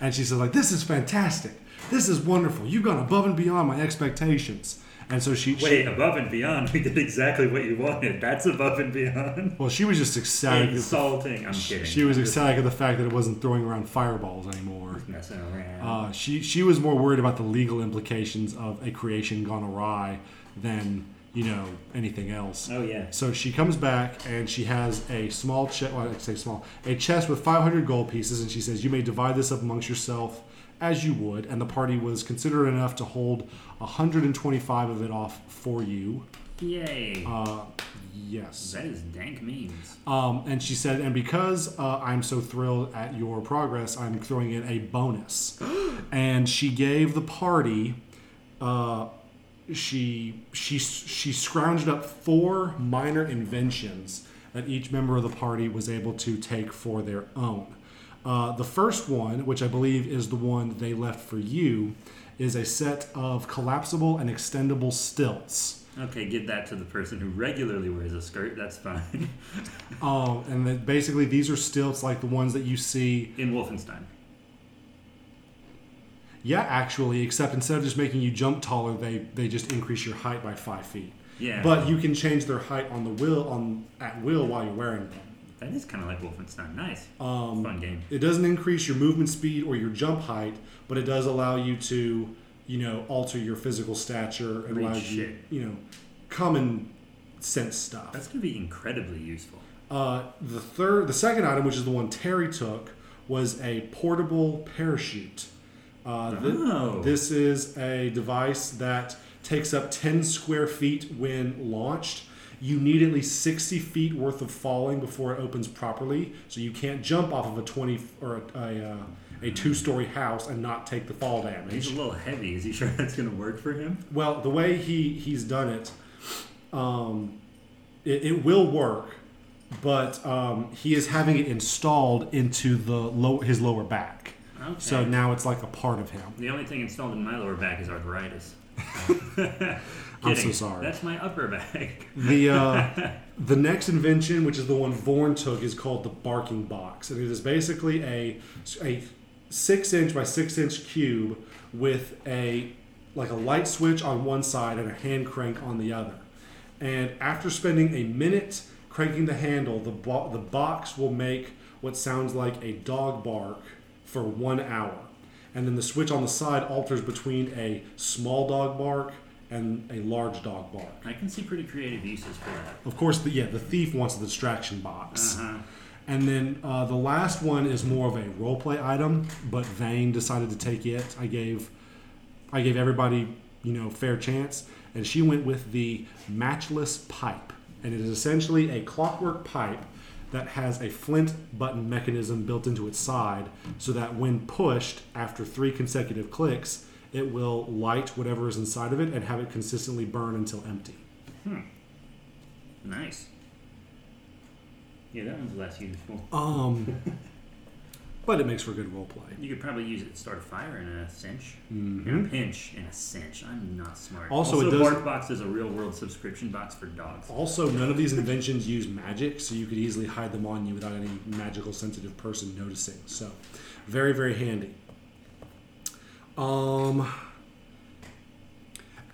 And she says, like, this is fantastic. This is wonderful. You've gone above and beyond my expectations. And so she... Wait, she, above and beyond? We did exactly what you wanted. That's above and beyond? Well, she was just ecstatic. Insulting. I'm kidding. She was ecstatic at the fact that it wasn't throwing around fireballs anymore. Messing around. Uh, she, she was more worried about the legal implications of a creation gone awry than, you know, anything else. Oh, yeah. So she comes back, and she has a small... Che- well, I say small. A chest with five hundred gold pieces, and she says, you may divide this up amongst yourself as you would, and the party was considerate enough to hold one hundred twenty-five of it off for you. Yay. Uh, yes. That is dank memes. Um, and she said, and because uh, I'm so thrilled at your progress, I'm throwing in a bonus. And she gave the party, uh, she, she, she scrounged up four minor inventions that each member of the party was able to take for their own. Uh, the first one, which I believe is the one they left for you, is a set of collapsible and extendable stilts. Okay, give that to the person who regularly wears a skirt. That's fine. Oh, uh, and then basically these are stilts like the ones that you see... in Wolfenstein. Yeah, actually, except instead of just making you jump taller, they, they just increase your height by five feet. Yeah. But you can change their height on the will on at will while you're wearing them. That is kind of like Wolfenstein. Nice. Um, Fun game. It doesn't increase your movement speed or your jump height, but it does allow you to, you know, alter your physical stature and allows you, you know, common sense stuff. That's going to be incredibly useful. Uh, the third, the second item, which is the one Terry took, was a portable parachute. Uh, th- oh. This is a device that takes up ten square feet when launched. You need at least sixty feet worth of falling before it opens properly, so you can't jump off of a twenty or a a, uh, a two-story house and not take the fall damage. He's a little heavy. Is he sure that's going to work for him? Well, the way he, he's done it, um, it, it will work, but um, he is having it installed into the low, his lower back. Okay. So now it's like a part of him. The only thing installed in my lower back is arthritis. I'm so sorry. That's my upper back. The uh, the next invention, which is the one Vorn took, is called the Barking Box. And it is basically a a six-inch by six-inch cube with a like a light switch on one side and a hand crank on the other. And after spending a minute cranking the handle, the bo- the box will make what sounds like a dog bark for one hour. And then the switch on the side alters between a small dog bark and a large dog bark. I can see pretty creative uses for that. Of course, the, yeah, the thief wants the distraction box. Uh-huh. And then uh, the last one is more of a roleplay item, but Vane decided to take it. I gave, I gave everybody, you know, fair chance, and she went with the matchless pipe, and it is essentially a clockwork pipe that has a flint button mechanism built into its side, so that when pushed after three consecutive clicks, it will light whatever is inside of it and have it consistently burn until empty. Hmm. Nice. Yeah, that one's less useful. Um, but it makes for good role play. You could probably use it to start a fire in a cinch. Mm-hmm. In a pinch. In a cinch. I'm not smart. Also, also it does, Bark Box is a real-world subscription box for dogs. Also, none of these inventions use magic, so you could easily hide them on you without any magical sensitive person noticing. So, very, very handy. Um,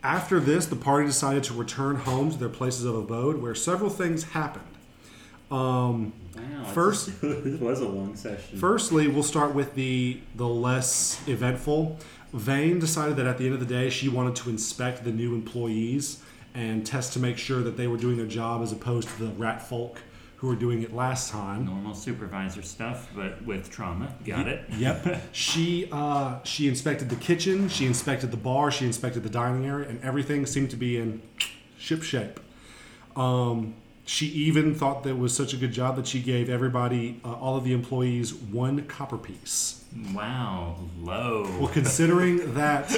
after this, the party decided to return home to their places of abode, where several things happened. Um, wow, first, it was a long session. Firstly, we'll start with the the less eventful. Vane decided that at the end of the day, she wanted to inspect the new employees and test to make sure that they were doing their job as opposed to the rat folk who were doing it last time. Normal supervisor stuff, but with trauma. Got it. Yep. She uh, she inspected the kitchen, she inspected the bar, she inspected the dining area, and everything seemed to be in ship shape. Um, she even thought that it was such a good job that she gave everybody, uh, all of the employees, one copper piece. Wow. Low. Well, considering that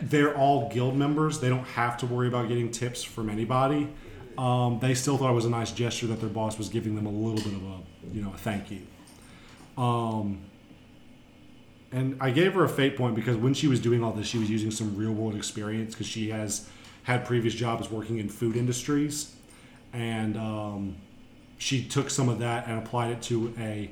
they're all guild members, they don't have to worry about getting tips from anybody. Um, they still thought it was a nice gesture that their boss was giving them a little bit of a, you know, a thank you. Um, and I gave her a fate point because when she was doing all this, she was using some real world experience because she has had previous jobs working in food industries, and um, she took some of that and applied it to a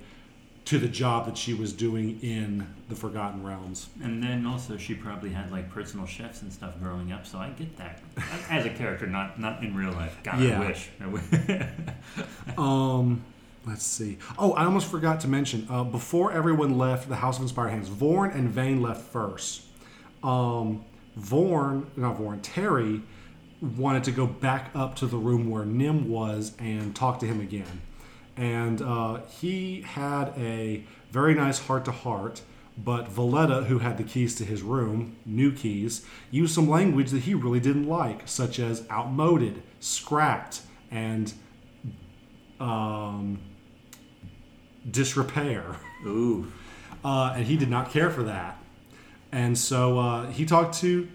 to the job that she was doing in the Forgotten Realms. And then also she probably had like personal chefs and stuff growing up, so I get that. As a character, not not in real life. God, yeah. I wish. I wish. um, let's see. Oh, I almost forgot to mention, uh, before everyone left the House of Inspired Hands, Vorn and Vane left first. Um, Vorn, not Vorn, Terry wanted to go back up to the room where Nim was and talk to him again. And uh, he had a very nice heart-to-heart, but Valletta, who had the keys to his room, new keys, used some language that he really didn't like, such as outmoded, scrapped, and um, disrepair. Ooh. Uh, and he did not care for that. And so uh, he talked to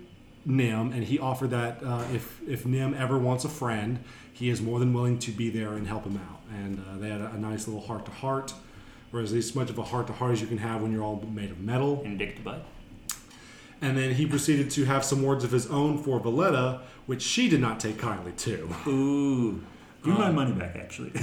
Nim, and he offered that uh, if, if Nim ever wants a friend, he is more than willing to be there and help him out. And uh, they had a, a nice little heart-to-heart, or as much of a heart-to-heart as you can have when you're all made of metal. And dick to butt. And then he proceeded to have some words of his own for Valletta, which she did not take kindly to. Ooh. Give um, my money back, actually.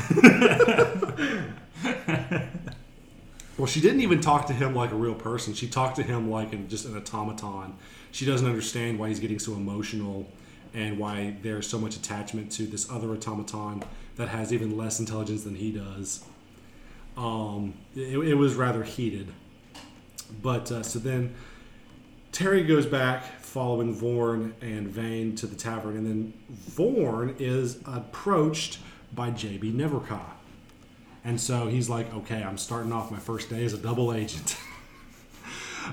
Well, she didn't even talk to him like a real person. She talked to him like an, just an automaton. She doesn't understand why he's getting so emotional and why there's so much attachment to this other automaton that has even less intelligence than he does. Um, it, it was rather heated. But uh, so then Terry goes back following Vorn and Vane to the tavern, and then Vorn is approached by J B. Nevercott. And so he's like, okay, I'm starting off my first day as a double agent.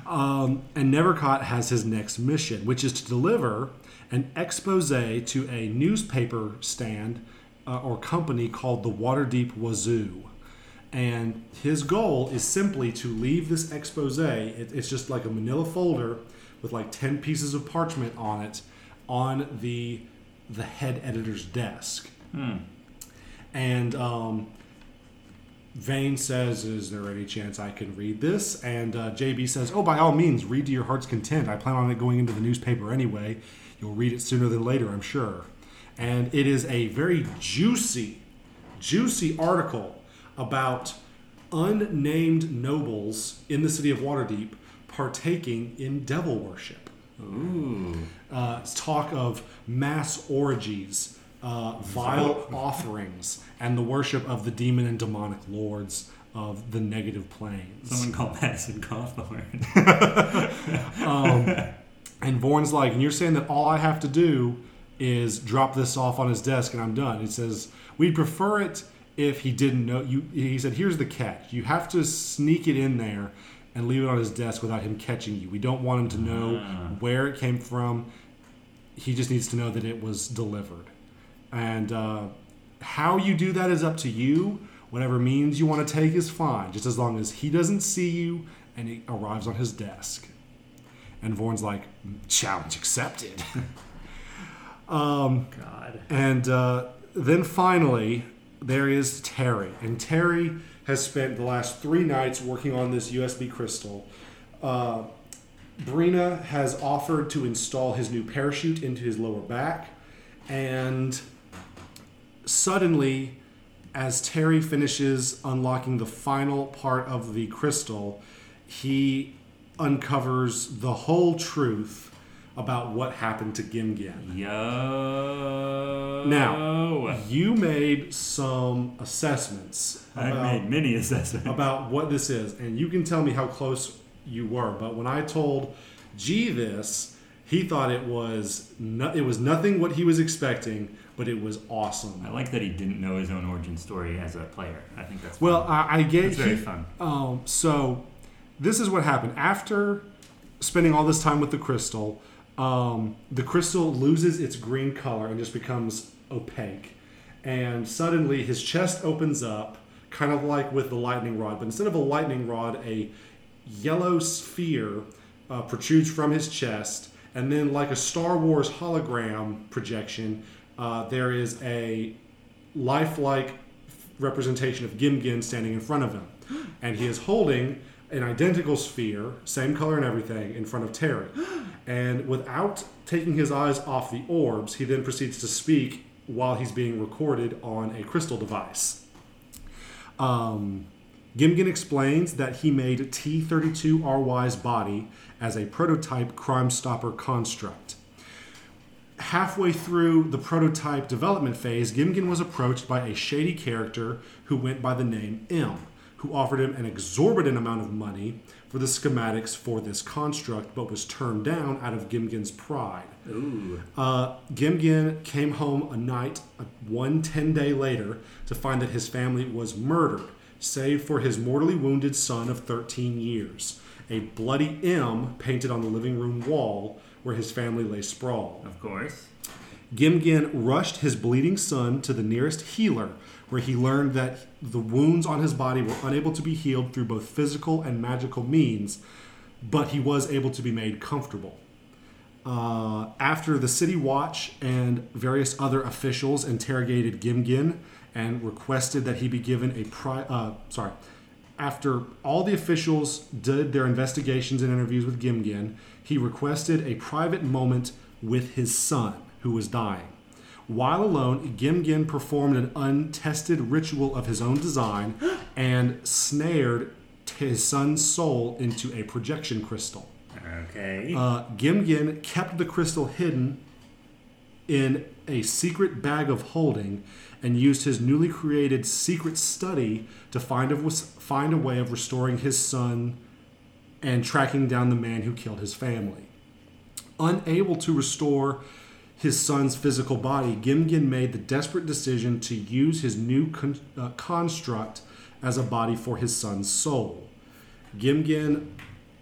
um, and Nevercott has his next mission, which is to deliver an expose to a newspaper stand uh, or company called the Waterdeep Wazoo. And his goal is simply to leave this expose, it, it's just like a manila folder with like ten pieces of parchment on it, on the the head editor's desk. Hmm. And um, Vane says, is there any chance I can read this? And uh, J B says, oh, by all means, read to your heart's content. I plan on it going into the newspaper anyway. You'll read it sooner than later, I'm sure. And it is a very juicy, juicy article about unnamed nobles in the city of Waterdeep partaking in devil worship. Ooh. Uh, it's talk of mass orgies, uh, vile offerings, and the worship of the demon and demonic lords of the negative planes. Someone called Madison Cawthorn. um, and Vorn's like, and you're saying that all I have to do is drop this off on his desk and I'm done. He says, we'd prefer it if he didn't know. You, he said, here's the catch. You have to sneak it in there and leave it on his desk without him catching you. We don't want him to know uh. where it came from. He just needs to know that it was delivered. And uh, how you do that is up to you. Whatever means you want to take is fine, just as long as he doesn't see you and it arrives on his desk. And Vorn's like, challenge accepted. um, God. And uh, then finally, there is Terry. And Terry has spent the last three nights working on this U S B crystal. Uh, Brina has offered to install his new parachute into his lower back. And suddenly, as Terry finishes unlocking the final part of the crystal, he uncovers the whole truth about what happened to Gimgen. Yo. Now, you made some assessments. I about, made many assessments. About what this is. And you can tell me how close you were. But when I told G this, he thought it was no, it was nothing what he was expecting, but it was awesome. I like that he didn't know his own origin story as a player. I think that's well, fun. I, I get That's very he, fun. Um, so, this is what happened. After spending all this time with the crystal, Um, the crystal loses its green color and just becomes opaque. And suddenly his chest opens up, kind of like with the lightning rod. But instead of a lightning rod, a yellow sphere uh, protrudes from his chest. And then like a Star Wars hologram projection, uh, there is a lifelike representation of Gimgen standing in front of him. And he is holding an identical sphere, same color and everything, in front of Terry. And without taking his eyes off the orbs, he then proceeds to speak while he's being recorded on a crystal device. Um, Gimgen explains that he made T thirty-two R Y's body as a prototype Crime Stopper construct. Halfway through the prototype development phase, Gimgen was approached by a shady character who went by the name M, who offered him an exorbitant amount of money for the schematics for this construct, but was turned down out of Gimgen's pride. Ooh. Uh, Gimgen came home a night, uh, one ten-day later, to find that his family was murdered, save for his mortally wounded son of thirteen years. A bloody M painted on the living room wall where his family lay sprawled. Of course. Gimgen rushed his bleeding son to the nearest healer, where he learned that the wounds on his body were unable to be healed through both physical and magical means, but he was able to be made comfortable. Uh, after the city watch and various other officials interrogated Gimgen and requested that he be given a pri- uh, sorry, after all the officials did their investigations and interviews with Gimgen, he requested a private moment with his son, who was dying. While alone, Gimgen performed an untested ritual of his own design and snared his son's soul into a projection crystal. Okay. Uh, Gimgen kept the crystal hidden in a secret bag of holding and used his newly created secret study to find a, find a way of restoring his son and tracking down the man who killed his family. Unable to restore his son's physical body, Gimgen made the desperate decision to use his new con- uh, construct as a body for his son's soul. Gimgen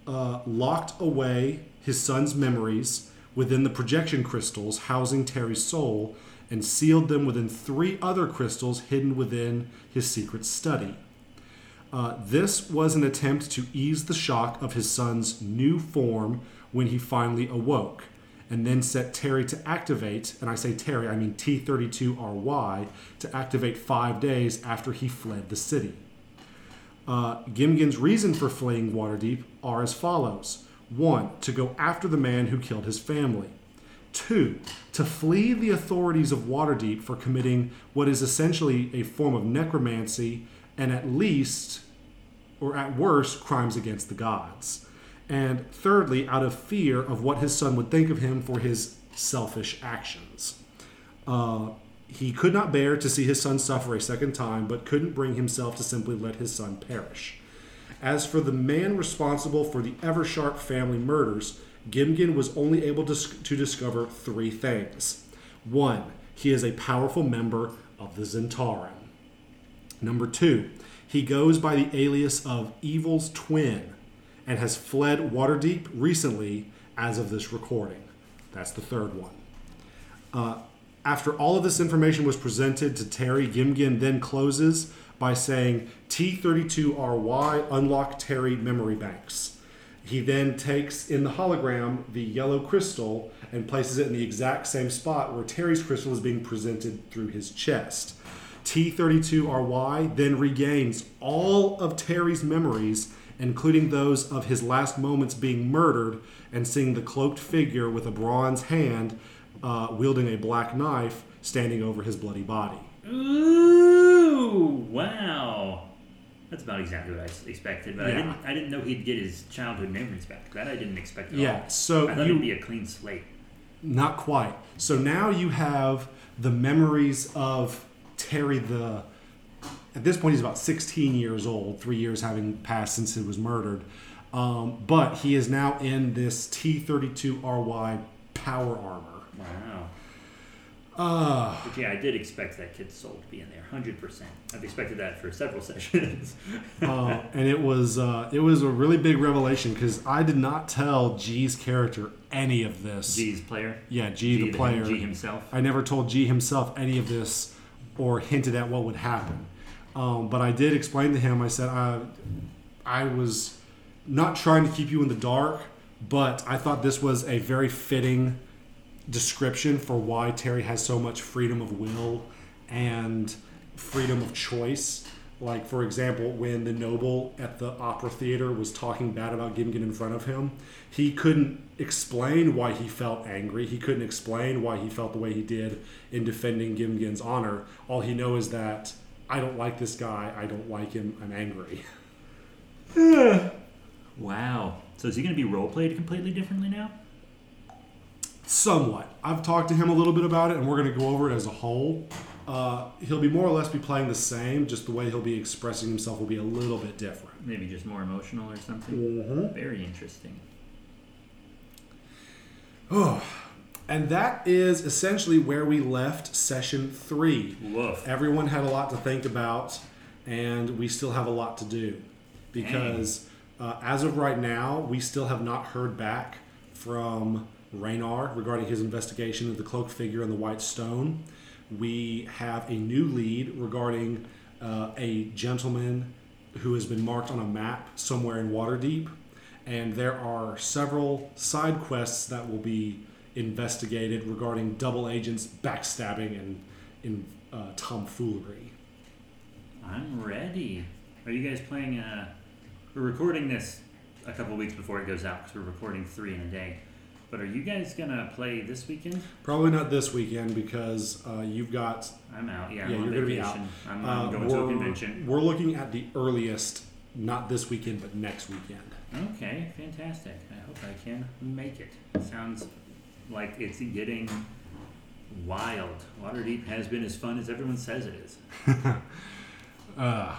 uh, locked away his son's memories within the projection crystals housing Terry's soul and sealed them within three other crystals hidden within his secret study. Uh, this was an attempt to ease the shock of his son's new form when he finally awoke. and then set Terry to activate, and I say Terry, I mean T thirty-two R Y, to activate five days after he fled the city. Uh, Gimgen's reason for fleeing Waterdeep are as follows. One, to go after the man who killed his family. Two, to flee the authorities of Waterdeep for committing what is essentially a form of necromancy and at least, or at worst, crimes against the gods. And thirdly, out of fear of what his son would think of him for his selfish actions. Uh, he could not bear to see his son suffer a second time, but couldn't bring himself to simply let his son perish. As for the man responsible for the Eversharp family murders, Gimgen was only able to, to discover three things. One, he is a powerful member of the Zhentarim. Number two, he goes by the alias of Evil's Twin and has fled Waterdeep recently as of this recording. That's the third one. Uh, after all of this information was presented to Terry, Gimgen then closes by saying, T thirty-two R Y, unlock Terry memory banks. He then takes in the hologram the yellow crystal and places it in the exact same spot where Terry's crystal is being presented through his chest. T thirty-two R Y then regains all of Terry's memories, including those of his last moments being murdered and seeing the cloaked figure with a bronze hand uh, wielding a black knife standing over his bloody body. Ooh, wow. That's about exactly what I expected, but yeah. I didn't. I didn't know he'd get his childhood memories back. That I didn't expect at yeah, all. Yeah, so I thought you, it'd be a clean slate. Not quite. So now you have the memories of Terry. The at this point he's about sixteen years old. Three years having passed since he was murdered, um, but he is now in this T thirty-two R Y power armor. Wow. Uh, but yeah, I did expect that kid's soul to be in there, one hundred percent. I've expected that for several sessions. uh, and it was uh, it was a really big revelation because I did not tell G's character any of this. G's player? Yeah, G, G the player. G himself. I never told G himself any of this or hinted at what would happen. Um, but I did explain to him, I said, I, I was not trying to keep you in the dark, but I thought this was a very fitting description for why Terry has so much freedom of will and freedom of choice. Like, for example, when the noble at the opera theater was talking bad about Gimgen in front of him, he couldn't explain why he felt angry. He couldn't explain why he felt the way he did in defending Gimgen's honor. All he knows is that, I don't like this guy, I don't like him, I'm angry. Wow. So is he going to be role-played completely differently now? Somewhat. I've talked to him a little bit about it, and we're going to go over it as a whole. Uh, he'll be more or less be playing the same, just the way he'll be expressing himself will be a little bit different. Maybe just more emotional or something? Mm-hmm. Very interesting. Oh, and that is essentially where we left session three. Woof. Everyone had a lot to think about, and we still have a lot to do. Because uh, as of right now, we still have not heard back from Raynar regarding his investigation of the cloaked figure and the white stone. We have a new lead regarding uh, a gentleman who has been marked on a map somewhere in Waterdeep, and there are several side quests that will be investigated regarding double agents backstabbing and in uh, tomfoolery. I'm ready. Are you guys playing? Uh, we're recording this a couple weeks before it goes out because we're recording three in a day. But are you guys going to play this weekend? Probably not this weekend because uh, you've got... I'm out, yeah. yeah I'm on you're vacation. Gonna be out. I'm, I'm uh, going to a convention. We're looking at the earliest, not this weekend, but next weekend. Okay, fantastic. I hope I can make it. It sounds like it's getting wild. Waterdeep has been as fun as everyone says it is. uh,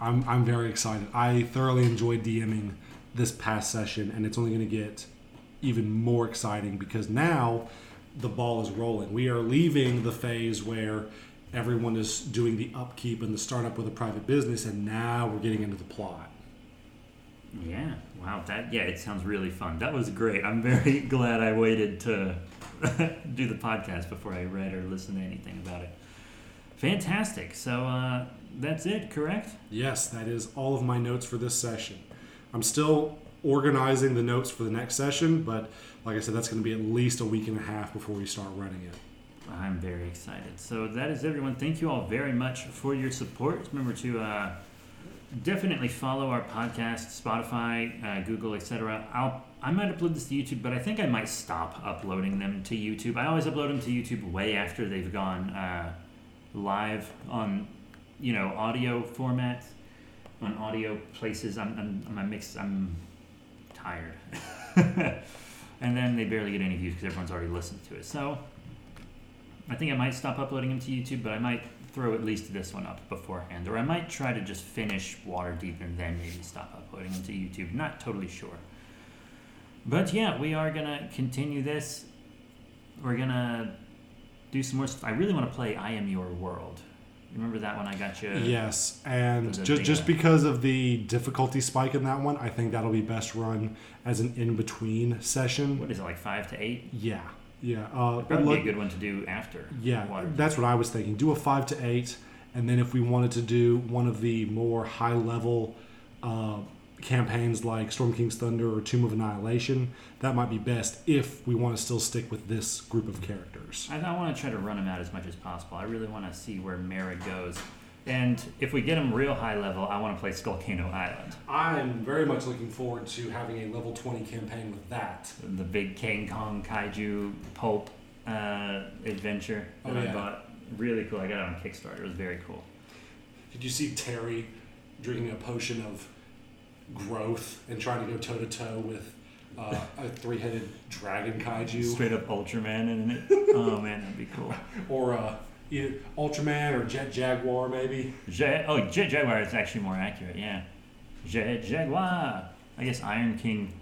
I'm, I'm very excited. I thoroughly enjoyed DMing this past session, and it's only going to get even more exciting because now the ball is rolling. We are leaving the phase where everyone is doing the upkeep and the startup with a private business, and now we're getting into the plot. Yeah. Wow. That yeah, it sounds really fun. That was great. I'm very glad I waited to do the podcast before I read or listened to anything about it. Fantastic. So uh, that's it, correct? Yes, that is all of my notes for this session. I'm still organizing the notes for the next session, but like I said, that's going to be at least a week and a half before we start running it. I'm very excited. So that is everyone. Thank you all very much for your support. Remember to uh, definitely follow our podcast, Spotify, uh, Google, et cetera. I'll I might upload this to YouTube, but I think I might stop uploading them to YouTube. I always upload them to YouTube way after they've gone uh, live on, you know, audio formats, on audio places. I'm I'm I'm mixed. I'm tired, and then they barely get any views because everyone's already listened to it. So I think I might stop uploading them to YouTube, but I might throw at least this one up beforehand, or I might try to just finish Waterdeep and then maybe stop uploading them to YouTube. Not totally sure. But yeah, we are going to continue this. We're going to do some more stuff. I really want to play I Am Your World. Remember that one I got you? Yes, and just, just because of the difficulty spike in that one, I think that'll be best run as an in-between session. What is it, like five to eight? Yeah, yeah. Uh, that would be a good one to do after. Yeah, Waterdeep. That's what I was thinking. Do a five to eight, and then if we wanted to do one of the more high-level Uh, campaigns like Storm King's Thunder or Tomb of Annihilation, that might be best if we want to still stick with this group of characters. I, I want to try to run them out as much as possible. I really want to see where Mara goes. And if we get them real high level, I want to play Skullcano Island. I'm very much looking forward to having a level twenty campaign with that. The big Kang Kong Kaiju pulp uh, adventure that oh, yeah. I bought. Really cool. I got it on Kickstarter. It was very cool. Did you see Terry drinking a potion of growth and trying to go toe to toe with uh, a three-headed dragon kaiju, straight up Ultraman in it? Oh man, that'd be cool. Or uh, either Ultraman or Jet Jaguar, maybe. Jet, oh, Jet Jaguar is actually more accurate. Yeah, Jet Jaguar. I guess Iron King.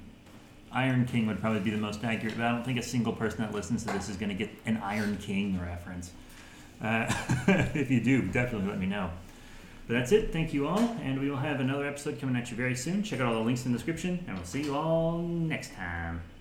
Iron King would probably be the most accurate, but I don't think a single person that listens to this is going to get an Iron King reference. Uh, if you do, definitely let me know. But that's it. Thank you all, and we will have another episode coming at you very soon. Check out all the links in the description, and we'll see you all next time.